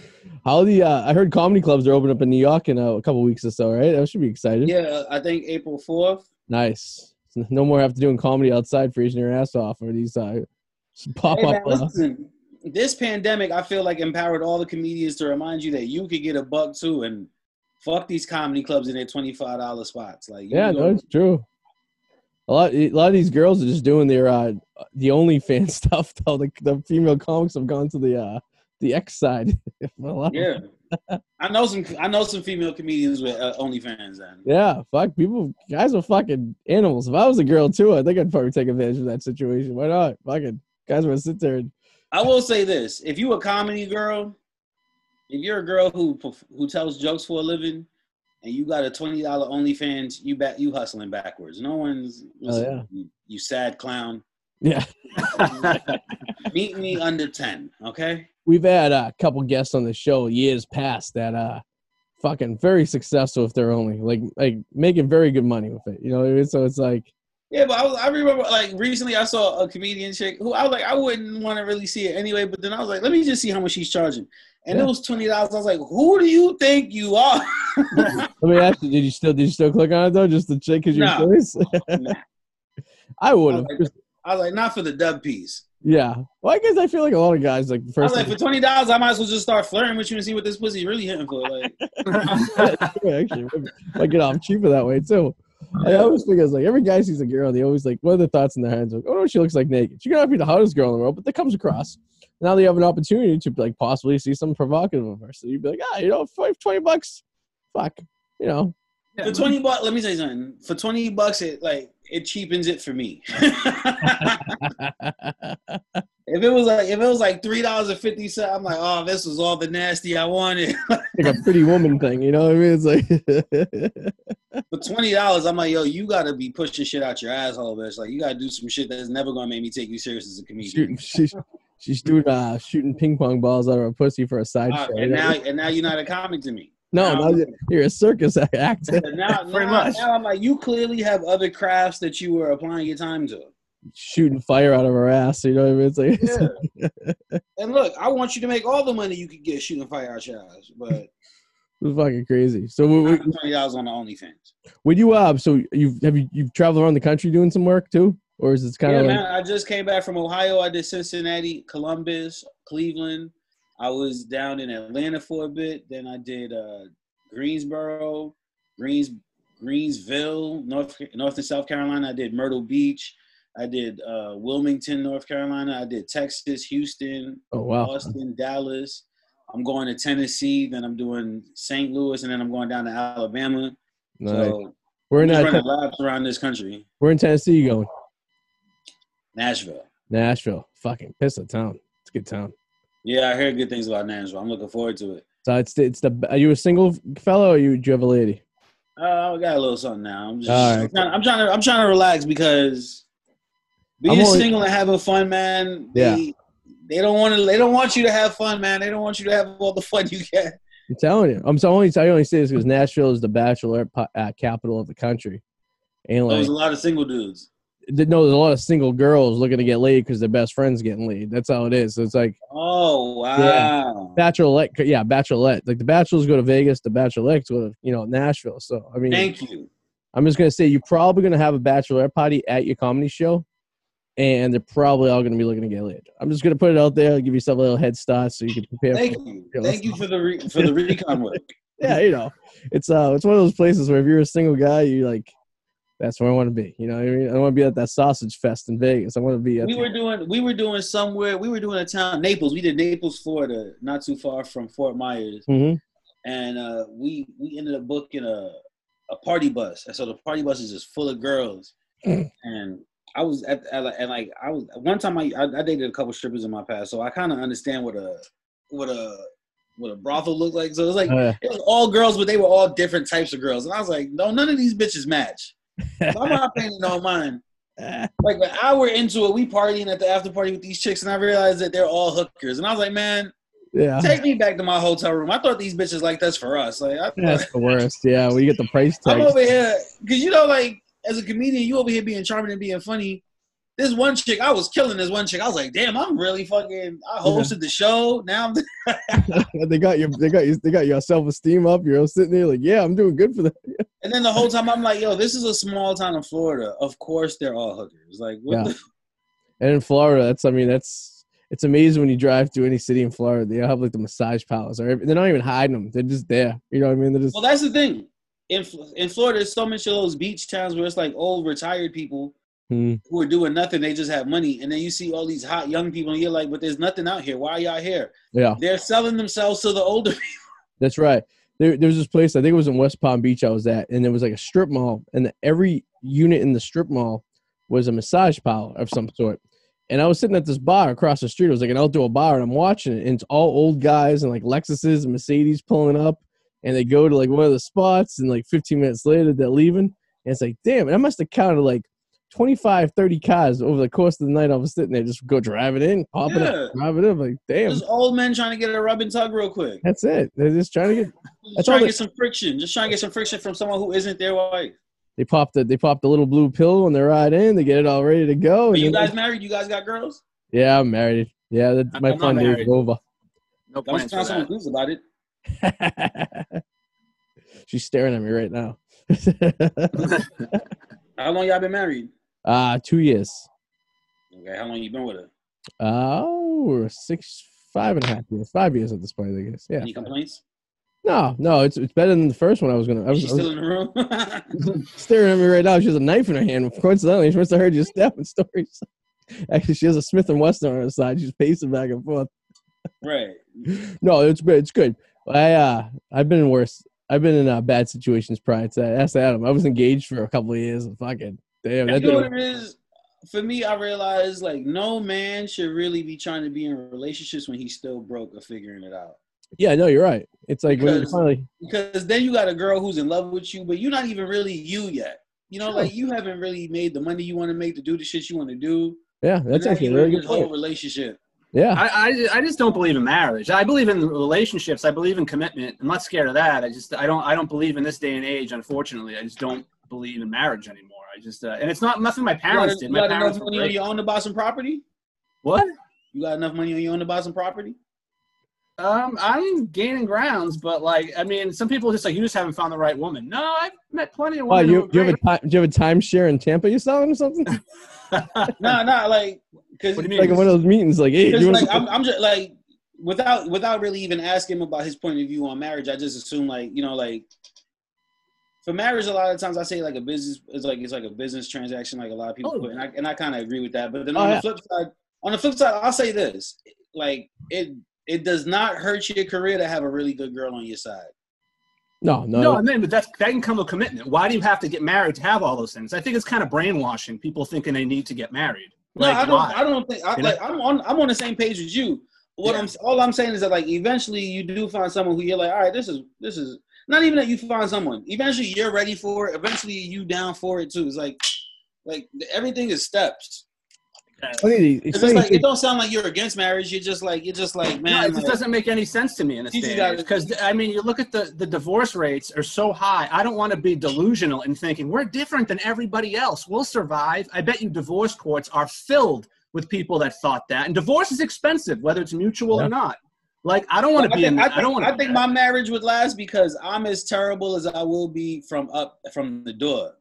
How the I heard comedy clubs are opening up in New York in a couple weeks or so, right? That should be exciting. Yeah, I think April 4th. Nice. No more have to doing comedy outside, freezing your ass off, or these pop up. Hey, listen, this pandemic, I feel like empowered all the comedians to remind you that you could get a buck too, and fuck these comedy clubs in their $25 spots. Like, yeah, no, it's true. A lot of these girls are just doing their the OnlyFans stuff. Though the female comics have gone to the X side. Yeah, I know some female comedians with OnlyFans. Then. Yeah, fuck people. Guys are fucking animals. If I was a girl too, I think I'd probably take advantage of that situation. Why not? Fucking guys would sit there. And I will say this: if you a comedy girl. If you're a girl who tells jokes for a living, and you got a $20 OnlyFans, you hustling backwards. No one's you sad clown. Yeah. Meet me under 10, okay? We've had a couple guests on the show years past that fucking very successful with their only like making very good money with it. You know what I mean? So it's like. Yeah, but I remember, like, recently I saw a comedian chick who I was like, I wouldn't want to really see it anyway, but then I was like, let me just see how much she's charging. And it was $20. I was like, who do you think you are? Let me ask you, did you still click on it, though, just to check because you're serious? Nah. I would have. I was like, not for the dub piece. Yeah. Well, I guess I feel like a lot of guys, like, first. I was like, for $20, I might as well just start flirting with you and see what this pussy really hitting for. Like, actually, I get off cheaper that way, too. I always think, I was like, every guy sees a girl, they always like, what are the thoughts in their heads? Like, oh no, she looks like naked. She could not be the hottest girl in the world, but that comes across. Now they have an opportunity to like possibly see something provocative of her. So you'd be like, you know, $20, fuck, you know. Yeah, for $20, let me tell you something. For $20, it cheapens it for me. If it was like $3.50, I'm like, oh, this was all the nasty I wanted. Like a Pretty Woman thing, you know what I mean? It's like for $20, I'm like, yo, you gotta be pushing shit out your asshole, bitch. Like, you gotta do some shit that's never gonna make me take you serious as a comedian. She's doing shooting ping pong balls out of her pussy for a side show. And now you're not a comic to me. No, you're a circus actor. Now I'm like, you clearly have other crafts that you were applying your time to. Shooting fire out of her ass, you know what I mean? It's like, yeah. And look, I want you to make all the money you could get shooting fire out your ass, but it was fucking crazy. So $20 on the OnlyFans. Would you so you've traveled around the country doing some work too, or is this kind of? Yeah, man, I just came back from Ohio. I did Cincinnati, Columbus, Cleveland. I was down in Atlanta for a bit. Then I did Greensboro, Greensville, North and South Carolina. I did Myrtle Beach. I did Wilmington, North Carolina. I did Texas, Houston, Austin, Dallas. I'm going to Tennessee. Then I'm doing St. Louis, and then I'm going down to Alabama. Nice. So we're running laps around this country. Where in Tennessee you going? Nashville. Fucking piss a town. It's a good town. Yeah, I heard good things about Nashville. I'm looking forward to it. So it's the. Are you a single fella or do you have a lady? I got a little something now. I'm just. All right. I'm trying to relax because being single and having fun, man. Yeah. They don't want you to have fun, man. They don't want you to have all the fun you get. I'm telling you. I only say this because Nashville is the bachelor capital of the country. And like, there's a lot of single dudes. No, there's a lot of single girls looking to get laid because their best friend's getting laid. That's how it is. So it's like, oh wow, yeah, bachelorette, yeah, bachelorette. Like the bachelors go to Vegas, the bachelorettes go to, you know, Nashville. So I mean, thank you. I'm just gonna say you're probably gonna have a bachelorette party at your comedy show, and they're probably all gonna be looking to get laid. I'm just gonna put it out there, give yourself a little head start so you can prepare. Thank you for the recon work. Yeah, you know, it's one of those places where if you're a single guy, you like. That's where I want to be. You know what I mean? I don't want to be at that sausage fest in Vegas. I want to be at we were doing a town, Naples. We did Naples, Florida, not too far from Fort Myers. Mm-hmm. And we ended up booking a party bus. And so the party bus is just full of girls. And I was one time I dated a couple strippers in my past, so I kind of understand what a brothel looked like. So it was like it was all girls, but they were all different types of girls. And I was like, no, none of these bitches match. So I'm not painting on mine. Like an hour into it, we partying at the after party with these chicks, and I realized that they're all hookers. And I was like, man, yeah, take me back to my hotel room. I thought these bitches liked us for us. Like, that's the worst. Yeah, well, you get the price tag. I'm over here because you know, like as a comedian, you over here being charming and being funny. This one chick, I was killing this one chick. I was like, damn, I'm really fucking. I hosted the show. Now I'm they got your self-esteem up. You're sitting there like, yeah, I'm doing good for that. And then the whole time I'm like, yo, this is a small town in Florida. Of course they're all hookers. Like, what the? And in Florida, it's amazing when you drive through any city in Florida. They all have like the massage powers. They're not even hiding them. They're just there. You know what I mean? They're just. Well, that's the thing. In Florida, there's so much of those beach towns where it's like old retired people. Who are doing nothing, they just have money. And then you see all these hot young people, and you're like, but there's nothing out here. Why are y'all here? Yeah. They're selling themselves to the older people. That's right. There's this place, I think it was in West Palm Beach I was at, and there was like a strip mall, and every unit in the strip mall was a massage parlor of some sort. And I was sitting at this bar across the street. It was like an outdoor bar, and I'm watching it, and it's all old guys and like Lexuses and Mercedes pulling up, and they go to like one of the spots, and like 15 minutes later, they're leaving. And it's like, damn, and I must have counted like 25, 30 cars over the course of the night. I was sitting there, just go driving in, popping up, driving up. Like, damn. There's old men trying to get a rub and tug real quick. That's it. They're just trying to get some friction. Just trying to get some friction from someone who isn't their wife. They popped the little blue pill on their ride in. They get it all ready to go. Are you guys married? You guys got girls? Yeah, I'm married. Yeah, my fun day is over. No point. Don't sound confused about it. She's staring at me right now. How long y'all been married? 2 years. Okay, how long you been with her? Oh, 5.5 years. 5 years at this point, I guess. Yeah. Any complaints? No, it's better than the first one. She's still in the room? Staring at me right now. She has a knife in her hand. Coincidentally, she must have heard your stepping stories. Actually, she has a Smith & Wesson on her side. She's pacing back and forth. Right. No, it's good. I've been worse. I've been in bad situations prior to that. Ask Adam. I was engaged for a couple of years. And fucking damn. You know what it is? For me, I realized like no man should really be trying to be in relationships when he's still broke or figuring it out. Yeah, no, you're right. It's like when you're finally because then you got a girl who's in love with you, but you're not even really you yet. You know, like you haven't really made the money you want to make to do the shit you want to do. Yeah, that's actually a really good point. Whole relationship. Yeah, I just don't believe in marriage. I believe in relationships. I believe in commitment. I'm not scared of that. I don't believe in this day and age. Unfortunately, I just don't believe in marriage anymore. I just and it's not nothing my parents did. You got enough money on your own to buy some property? What? You got enough money on your own to buy some property? I'm gaining grounds, but like I mean, some people are just like you just haven't found the right woman. No, I've met plenty of women. Oh, do you have a timeshare in Tampa you're selling or something? no, like. What do you mean? Like one of those meetings, like, hey, like, I'm just like, without really even asking him about his point of view on marriage, I just assume like, you know, like for marriage, a lot of times I say like a business is like it's like a business transaction, like a lot of people put, and I kind of agree with that. But then on the flip side, I'll say this: like it does not hurt your career to have a really good girl on your side. No. I mean, but that can come with commitment. Why do you have to get married to have all those things? I think it's kind of brainwashing people thinking they need to get married. Like, no, I'm on the same page with you. All I'm saying is that like eventually you do find someone who you're like, all right, this is not even that you find someone. Eventually you're ready for it. Eventually you down for it too. It's like everything is steps. Like, it don't sound like you're against marriage. You're just like, man. No, it just doesn't make any sense to me in a state. Because I mean, you look at the divorce rates are so high. I don't want to be delusional in thinking we're different than everybody else. We'll survive. I bet you divorce courts are filled with people that thought that. And divorce is expensive, whether it's mutual or not. Like, I don't want to be in that. I think my marriage would last because I'm as terrible as I will be from the door.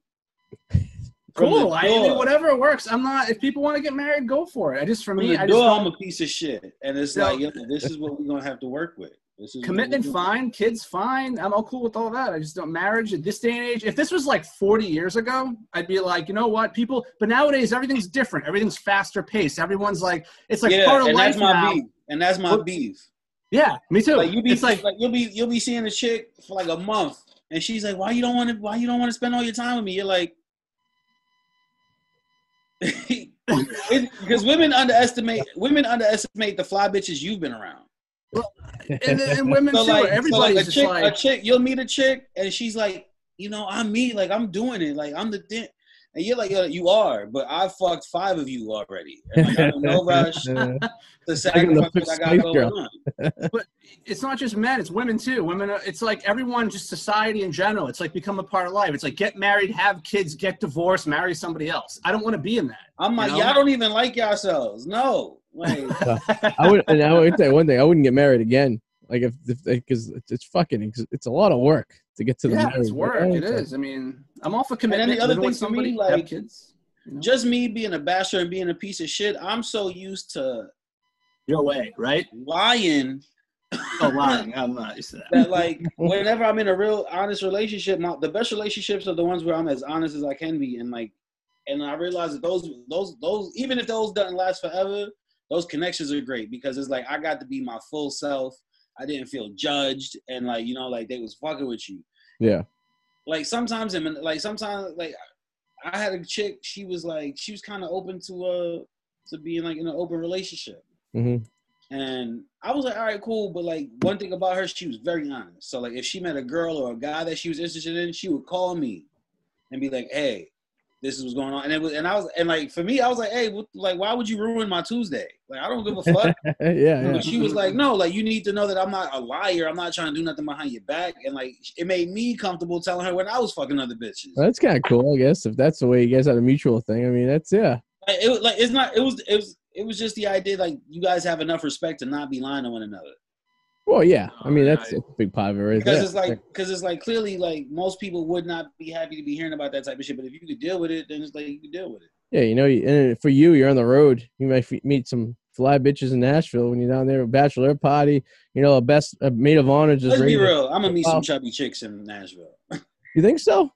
Cool. I mean, whatever works. I'm not. If people want to get married, go for it. I'm a piece of shit, and it's like, you know, this is what we're gonna have to work with. This is commitment, fine. Kids, fine. I'm all cool with all that. I just don't. Marriage at this day and age. If this was like 40 years ago, I'd be like, you know what, people. But nowadays, everything's different. Everything's faster paced. Everyone's like, it's like part of life now. And that's my beef. Yeah, me too. Like, you'll be seeing a chick for like a month, and she's like, why you don't want to spend all your time with me? You're like. Because women underestimate the fly bitches you've been around. Well, and women so too. Like, everybody's so like a chick. You'll meet a chick, and she's like, you know, I'm me. Like, I'm doing it. Like, I'm the thing. And you're like, you are. But I fucked 5 of you already. And like, I'm in no rush to sacrifice what I got going on. But it's not just men. It's women too. It's like everyone, just society in general. It's like become a part of life. It's like get married, have kids, get divorced, marry somebody else. I don't want to be in that. I'm like, y'all don't even like yourselves. No. Like, I would say one thing. I wouldn't get married again. Like if because it's fucking, it's a lot of work to get to the marriage. It's work. It is. I mean, I'm all for commitment. And then the other thing for me, like kids, you know? Just me being a bachelor and being a piece of shit. I'm so used to your way, right? Lying. Oh, lying. I'm not used to that. That like whenever I'm in a real honest relationship, the best relationships are the ones where I'm as honest as I can be, and like, and I realize that those even if those doesn't last forever, those connections are great because it's like I got to be my full self. I didn't feel judged, and like, you know, like they was fucking with you. Yeah. Like sometimes I had a chick. She was kind of open to being like in an open relationship. Mm-hmm. And I was like, all right, cool. But like one thing about her, she was very honest. So like if she met a girl or a guy that she was interested in, she would call me and be like, hey, this is what's going on. And for me, I was like, hey, like, why would you ruin my Tuesday? Like, I don't give a fuck. But she was like, no, like, you need to know that I'm not a liar. I'm not trying to do nothing behind your back. And like, it made me comfortable telling her when I was fucking other bitches. Well, that's kind of cool, I guess. If that's the way you guys had a mutual thing, I mean, that's Like, it was just the idea, like, you guys have enough respect to not be lying to one another. Well, yeah. I mean, that's a big part of it, right? Because it's like clearly, like, most people would not be happy to be hearing about that type of shit. But if you could deal with it, then it's like you can deal with it. Yeah, you know, and for you, you're on the road. You might meet some fly bitches in Nashville when you're down there, a bachelor party. You know, a maid of honor just. Let's be real. I'm gonna meet some chubby chicks in Nashville. You think so?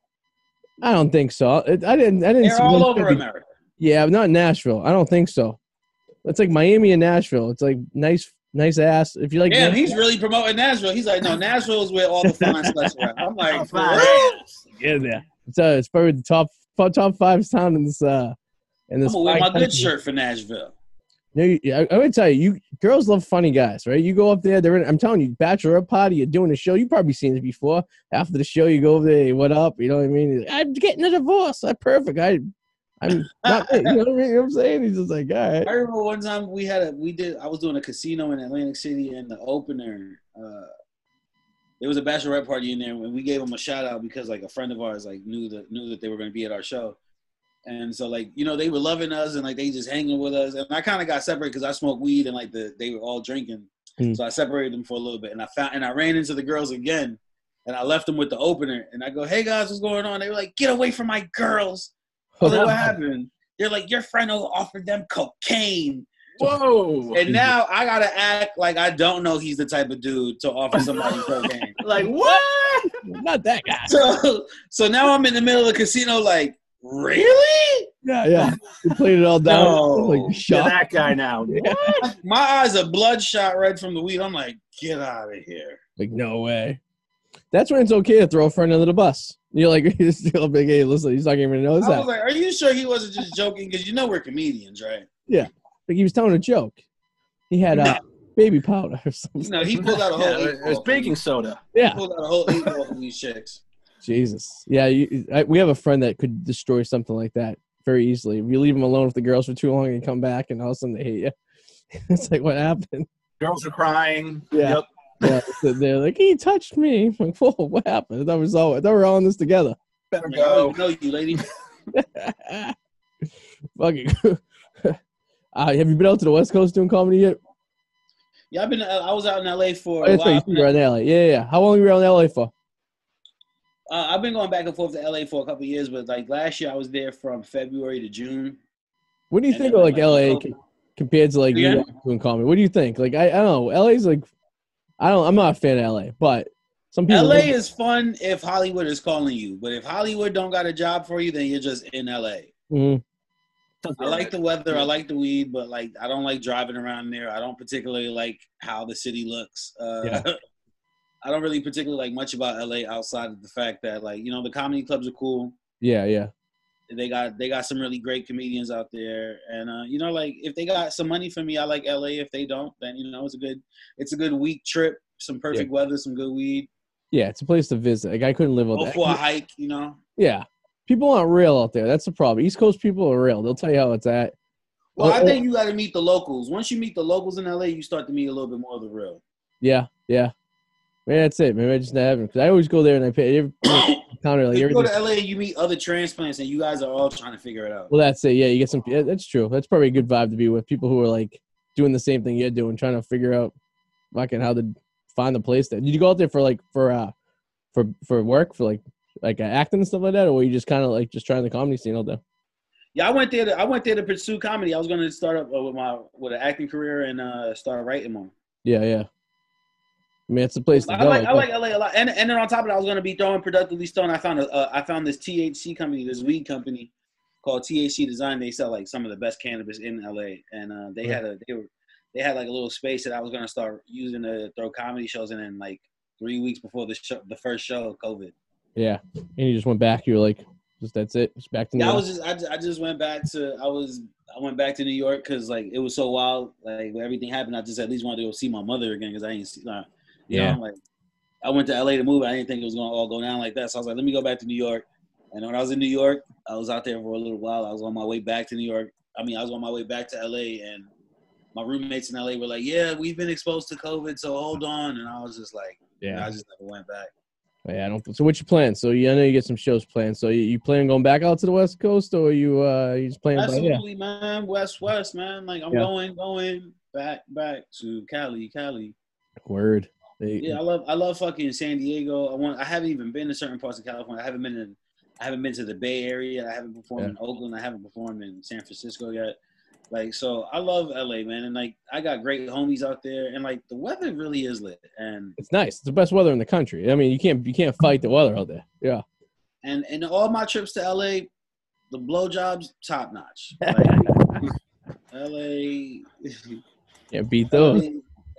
I don't think so. I didn't. They're all over America. Yeah, not Nashville. I don't think so. It's like Miami and Nashville. It's like nice ass. If you like, yeah, he's really promoting Nashville. He's like, no, Nashville is where all the fine sluts are. I'm like, yeah, it's probably the top 5 town in this. I'm gonna wear my good shirt for Nashville. No, I would tell you, girls love funny guys, right? You go up there, I'm telling you, bachelorette party, you're doing a show. You've probably seen this before. After the show, you go over there, hey, what up? You know what I mean? Like, I'm getting a divorce. I'm perfect. I'm not, you know what I mean? You know what I'm saying? He's just like, all right. I remember one time I was doing a casino in Atlantic City, and the opener, there was a bachelorette party in there, and we gave them a shout out because like a friend of ours like knew that they were going to be at our show. And so like, you know, they were loving us and like they just hanging with us. And I kind of got separated because I smoked weed and like they were all drinking. Mm. So I separated them for a little bit, and I ran into the girls again, and I left them with the opener, and I go, hey guys, what's going on? They were like, get away from my girls. I was like, what happened? They're like, your friend offered them cocaine. Whoa. And now I got to act like I don't know he's the type of dude to offer somebody cocaine. Like, what? Not that guy. So now I'm in the middle of the casino like, really? Yeah. You played it all down. No. Like, shot. That guy now. What? My eyes are bloodshot red from the weed. I'm like, get out of here. Like, no way. That's when it's okay to throw a friend under the bus. You're like, hey, listen, he's not even know this. I was like, are you sure he wasn't just joking? Because you know we're comedians, right? Yeah. Like he was telling a joke. He had baby powder or something. No, he pulled out a whole it was baking soda. Yeah. He pulled out a whole 8-ball from these chicks. Jesus. Yeah, we have a friend that could destroy something like that very easily. If you leave them alone with the girls for too long, and come back and all of a sudden they hate you. It's like, what happened? Girls are crying. Yeah. Yep. Yeah, so they're like, he touched me. I'm like, whoa, what happened? I thought we're all in this together. Better go. No, you lady. Fucking. Have you been out to the West Coast doing comedy yet? Yeah, I've been. I was out in LA for a while. You were in LA. Yeah. How long were you in LA for? I've been going back and forth to LA for a couple of years, but like last year I was there from February to June. What do you think of like LA compared to like New York doing comedy? What do you think? Like I don't know. LA's like. I'm not a fan of LA, but some people. LA is fun if Hollywood is calling you, but if Hollywood don't got a job for you, then you're just in LA. Mm-hmm. I like the weather, I like the weed, but like I don't like driving around there. I don't particularly like how the city looks. I don't really particularly like much about LA outside of the fact that like the comedy clubs are cool. Yeah. They got some really great comedians out there, and like if they got some money for me, I like LA. If they don't, then it's a good week trip. Some perfect weather, some good weed. Yeah, it's a place to visit. Like I couldn't live out there. Go for a hike, Yeah, people aren't real out there. That's the problem. East Coast people are real. They'll tell you how it's at. Well, I think you got to meet the locals. Once you meet the locals in LA, you start to meet a little bit more of the real. Yeah. Maybe that's it. Maybe I just not having because I always go there and I pay. You go to LA, you meet other transplants, and you guys are all trying to figure it out. Well, that's it. Yeah, you get some. Yeah, that's true. That's probably a good vibe to be with. People who are like doing the same thing you're doing, trying to figure out fucking how to find the place. That did you go out there for like for work for like acting and stuff like that, or were you just kind of like just trying the comedy scene all day? Yeah, I went there to pursue comedy. I was going to start up with an acting career and start writing more. Yeah. I mean, it's a place to go. I like LA a lot, and then on top of that, I was gonna be throwing Productively Stoned. I found this THC company, this weed company called THC Design. They sell like some of the best cannabis in LA, and they had like a little space that I was gonna start using to throw comedy shows. And then like 3 weeks before the first show, COVID. Yeah, and you just went back. You were like, that's it. Just back to New York. I went back to New York because like it was so wild. Like when everything happened, I just at least wanted to go see my mother again because I ain't seen. I went to LA to move. I didn't think it was going to all go down like that. So I was like, let me go back to New York. And when I was in New York, I was out there for a little while. I was on my way back to New York. I was on my way back to LA, and my roommates in LA were like, yeah, we've been exposed to COVID, so hold on. And I was just like, I just never went back. Yeah, I don't. So what's your plan? So I know you get some shows planned. So you plan on going back out to the West Coast, or are you you just playing? Absolutely, man. West, man. Like I'm going back to Cali. Word. Yeah, I love fucking San Diego. I haven't even been to certain parts of California. I haven't been to the Bay Area. I haven't performed in Oakland. I haven't performed in San Francisco yet. Like, so I love LA, man. And like, I got great homies out there, and like the weather really is lit, and it's nice. It's the best weather in the country. I mean, you can't fight the weather out there. Yeah. And all my trips to LA, the blowjobs top notch. Like, LA. Yeah, beat those.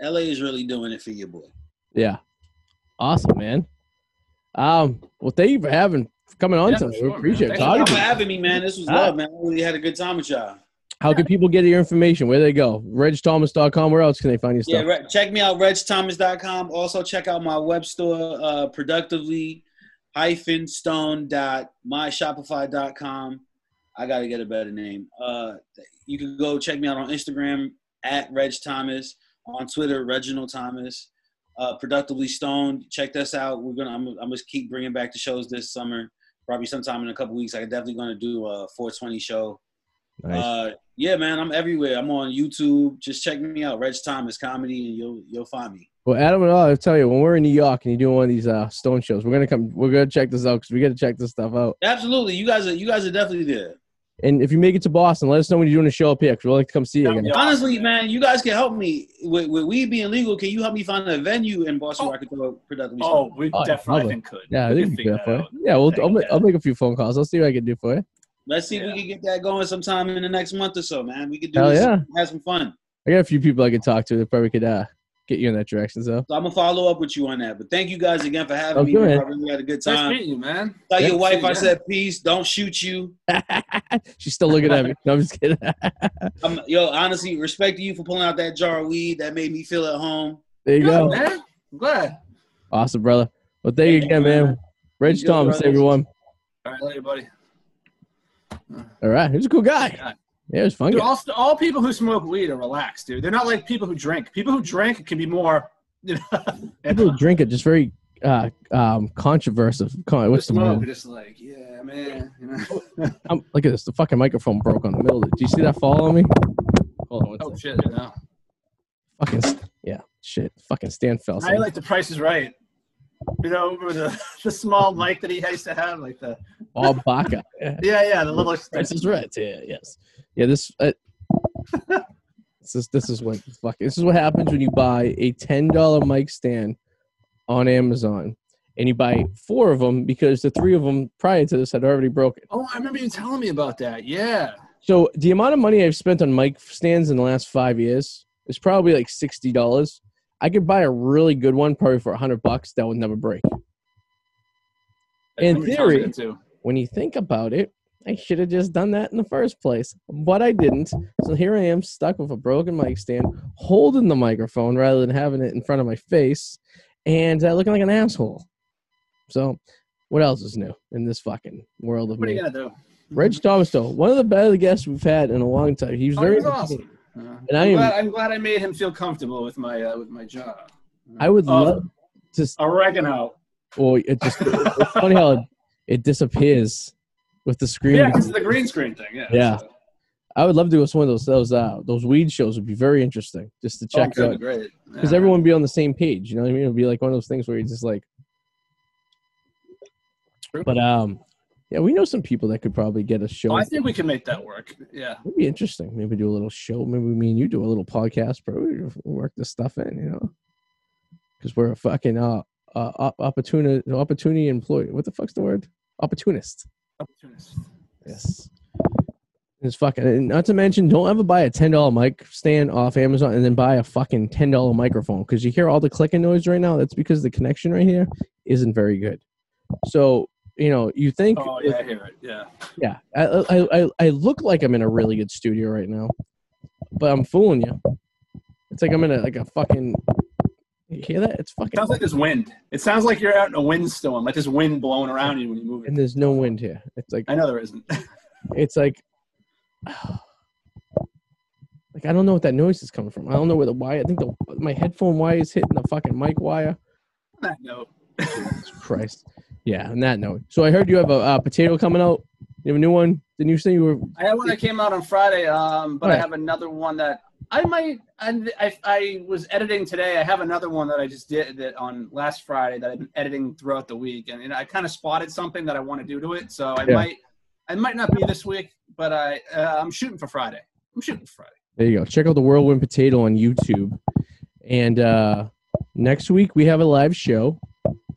LA is really doing it for your boy. Yeah. Awesome, man. Well, thank you for coming on to us. We appreciate it. Thank you for having me, man. This was love, man. I really had a good time with y'all. How can people get your information? Where do they go? RegThomas.com. Where else can they find your stuff? Yeah, check me out, RegThomas.com. Also, check out my web store, productively-stoned.myshopify.com. I got to get a better name. You can go check me out on Instagram, @RegThomas. On Twitter, Reginald Thomas, Productively Stoned. Check us out. I'm just keep bringing back the shows this summer. Probably sometime in a couple weeks. I'm definitely gonna do a 420 show. Nice. Yeah, man. I'm everywhere. I'm on YouTube. Just check me out, Reg Thomas Comedy, and you'll find me. Well, Adam and I'll tell you, when we're in New York and you do one of these Stone shows, we're gonna check this out because we gotta check this stuff out. Absolutely, you guys are definitely there. And if you make it to Boston, let us know when you're doing a show up here because we'd like to come see you again. Honestly, man, you guys can help me. With weed being legal, can you help me find a venue in Boston where I could go productively? Oh, we definitely could. Yeah, we can figure that out. Yeah, I'll make a few phone calls. I'll see what I can do for you. Let's see if we can get that going sometime in the next month or so, man. We could do this and have some fun. I got a few people I could talk to that probably could get you in that direction. So I'm going to follow up with you on that. But thank you guys again for having me. I really had a good time. Nice meeting you, man. Tell your wife I said peace. Don't shoot you. She's still looking at me. No, I'm just kidding. Honestly, respect to you for pulling out that jar of weed. That made me feel at home. There you go. Man. I'm glad. Awesome, brother. Well, thank you again, man. Reg Thomas, everyone. All right, later, buddy. All right. He was a cool guy. Yeah. Yeah, it was fun. Dude, all people who smoke weed are relaxed, dude. They're not like people who drink. People who drink can be more. You know, people who drink are just very controversial. What's the word? Just like, yeah, man. You know? Look at this. The fucking microphone broke on the middle. Did you see that fall on me? Hold on. Oh shit! No. Fucking yeah, shit. Fucking Stan fell. I like The Price is Right. You know, remember the small mic that he used to have, like the all baka. yeah, the little. Price is Right. Yeah, yes. Yeah, this is what happens when you buy a $10 mic stand on Amazon, and you buy 4 of them because the 3 of them prior to this had already broken. Oh, I remember you telling me about that. Yeah. So the amount of money I've spent on mic stands in the last 5 years is probably like $60. I could buy a really good one probably for $100 that would never break. In theory, when you think about it, I should have just done that in the first place, but I didn't. So here I am stuck with a broken mic stand, holding the microphone rather than having it in front of my face, and looking like an asshole. So what else is new in this fucking world of me? What do you gotta do? Reg Thomas, though, one of the better guests we've had in a long time. He was very awesome. And I'm glad I made him feel comfortable with my job. I would love to... Oregano. Well, it's funny how it disappears. With the screen. Yeah, because of the green screen thing. Yeah. Yeah. So. I would love to do one of those weed shows. Would be very interesting just to check out. Because everyone would be on the same page. You know what I mean? It would be like one of those things where you're just like. True. But yeah, we know some people that could probably get a show. Oh, I think we can make that work. Yeah. It'd be interesting. Maybe do a little show. Maybe me and you do a little podcast, but we work this stuff in, you know? Because we're a fucking opportunity employee. What the fuck's the word? Opportunist. Opportunist. Yes. It's fucking, and not to mention, don't ever buy a $10 mic stand off Amazon and then buy a fucking $10 microphone, because you hear all the clicking noise right now. That's because the connection right here isn't very good. So, you know, you think. Oh, yeah, I hear it. Yeah. Yeah. I look like I'm in a really good studio right now, but I'm fooling you. It's like I'm in a fucking. You hear that? It's fucking. It sounds like there's wind. It sounds like you're out in a windstorm. Like there's wind blowing around you when you move it. And there's no wind here. It's like I know there isn't. It's like I don't know what that noise is coming from. I don't know where the wire. I think my headphone wire is hitting the fucking mic wire. On that note. Jesus Christ. Yeah, on that note. So I heard you have a potato coming out. You have a new one. The new thing you were. I had one that came out on Friday. But right. I have another one that. I was editing today. I have another one that I just did that on last Friday that I've been editing throughout the week, and I kind of spotted something that I want to do to it. So I might not be this week, but I'm shooting for Friday. There you go. Check out the Whirlwind Potato on YouTube. And next week we have a live show.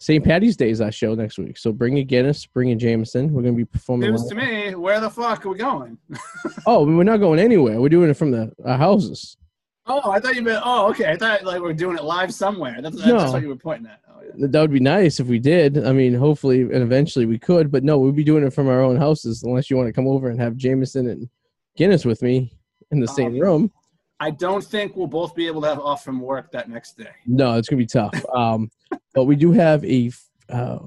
St. Paddy's Day is our show next week. So bring a Guinness, bring a Jameson. We're going to be performing. News to me. Where the fuck are we going? Oh, we're not going anywhere. We're doing it from our houses. Oh, I thought you meant. Oh, okay. I thought like we're doing it live somewhere. That's what you were pointing at. Oh, yeah. That would be nice if we did. I mean, hopefully and eventually we could. But no, we'll be doing it from our own houses unless you want to come over and have Jameson and Guinness with me in the same room. I don't think we'll both be able to have off from work that next day. No, it's going to be tough. But we do have a I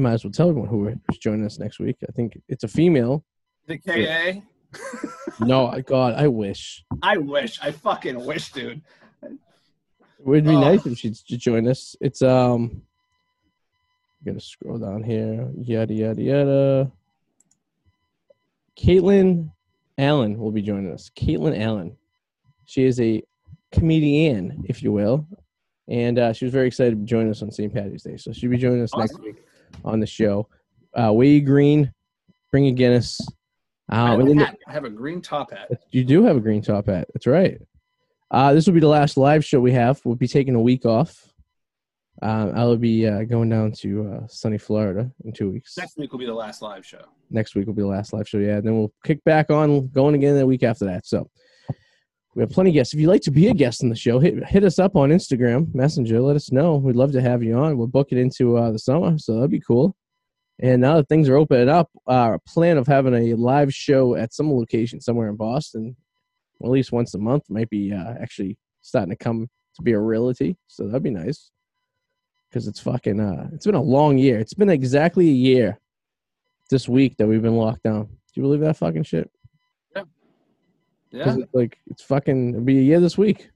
might as well tell everyone who's joining us next week. I think it's a female. The K.A.? No, God, I wish. I fucking wish, dude. It would be nice if she'd join us. It's I'm going to scroll down here. Yada, yada, yada. Caitlin Allen will be joining us. Caitlin Allen. She is a comedian, if you will, and she was very excited to join us on St. Paddy's Day. So she'll be joining us next week on the show. Wade Green, bring a Guinness. I have a green top hat. You do have a green top hat. That's right. This will be the last live show we have. We'll be taking a week off. I'll be going down to sunny Florida in 2 weeks. Next week will be the last live show, yeah. And then we'll kick back on going again the week after that, so. We have plenty of guests. If you'd like to be a guest on the show, hit us up on Instagram Messenger. Let us know. We'd love to have you on. We'll book it into the summer, so that'd be cool. And now that things are opening up, our plan of having a live show at some location somewhere in Boston, well, at least once a month, might be actually starting to come to be a reality. So that'd be nice because it's fucking. It's been a long year. It's been exactly a year this week that we've been locked down. Do you believe that fucking shit? Yeah. Yeah. It's like, it's fucking, it'll be a year this week.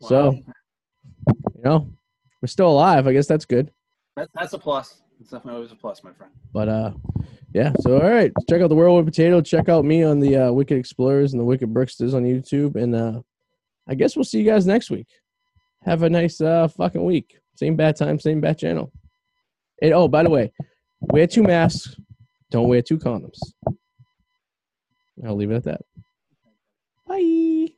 Wow. So, you know, we're still alive. I guess that's good. That's a plus. It's definitely always a plus, my friend. But, yeah. So, all right. Check out the Whirlwind Potato. Check out me on the Wicked Explorers and the Wicked Bricksters on YouTube. And I guess we'll see you guys next week. Have a nice fucking week. Same bad time, same bad channel. And, oh, by the way, wear two masks. Don't wear two condoms. I'll leave it at that. Bye.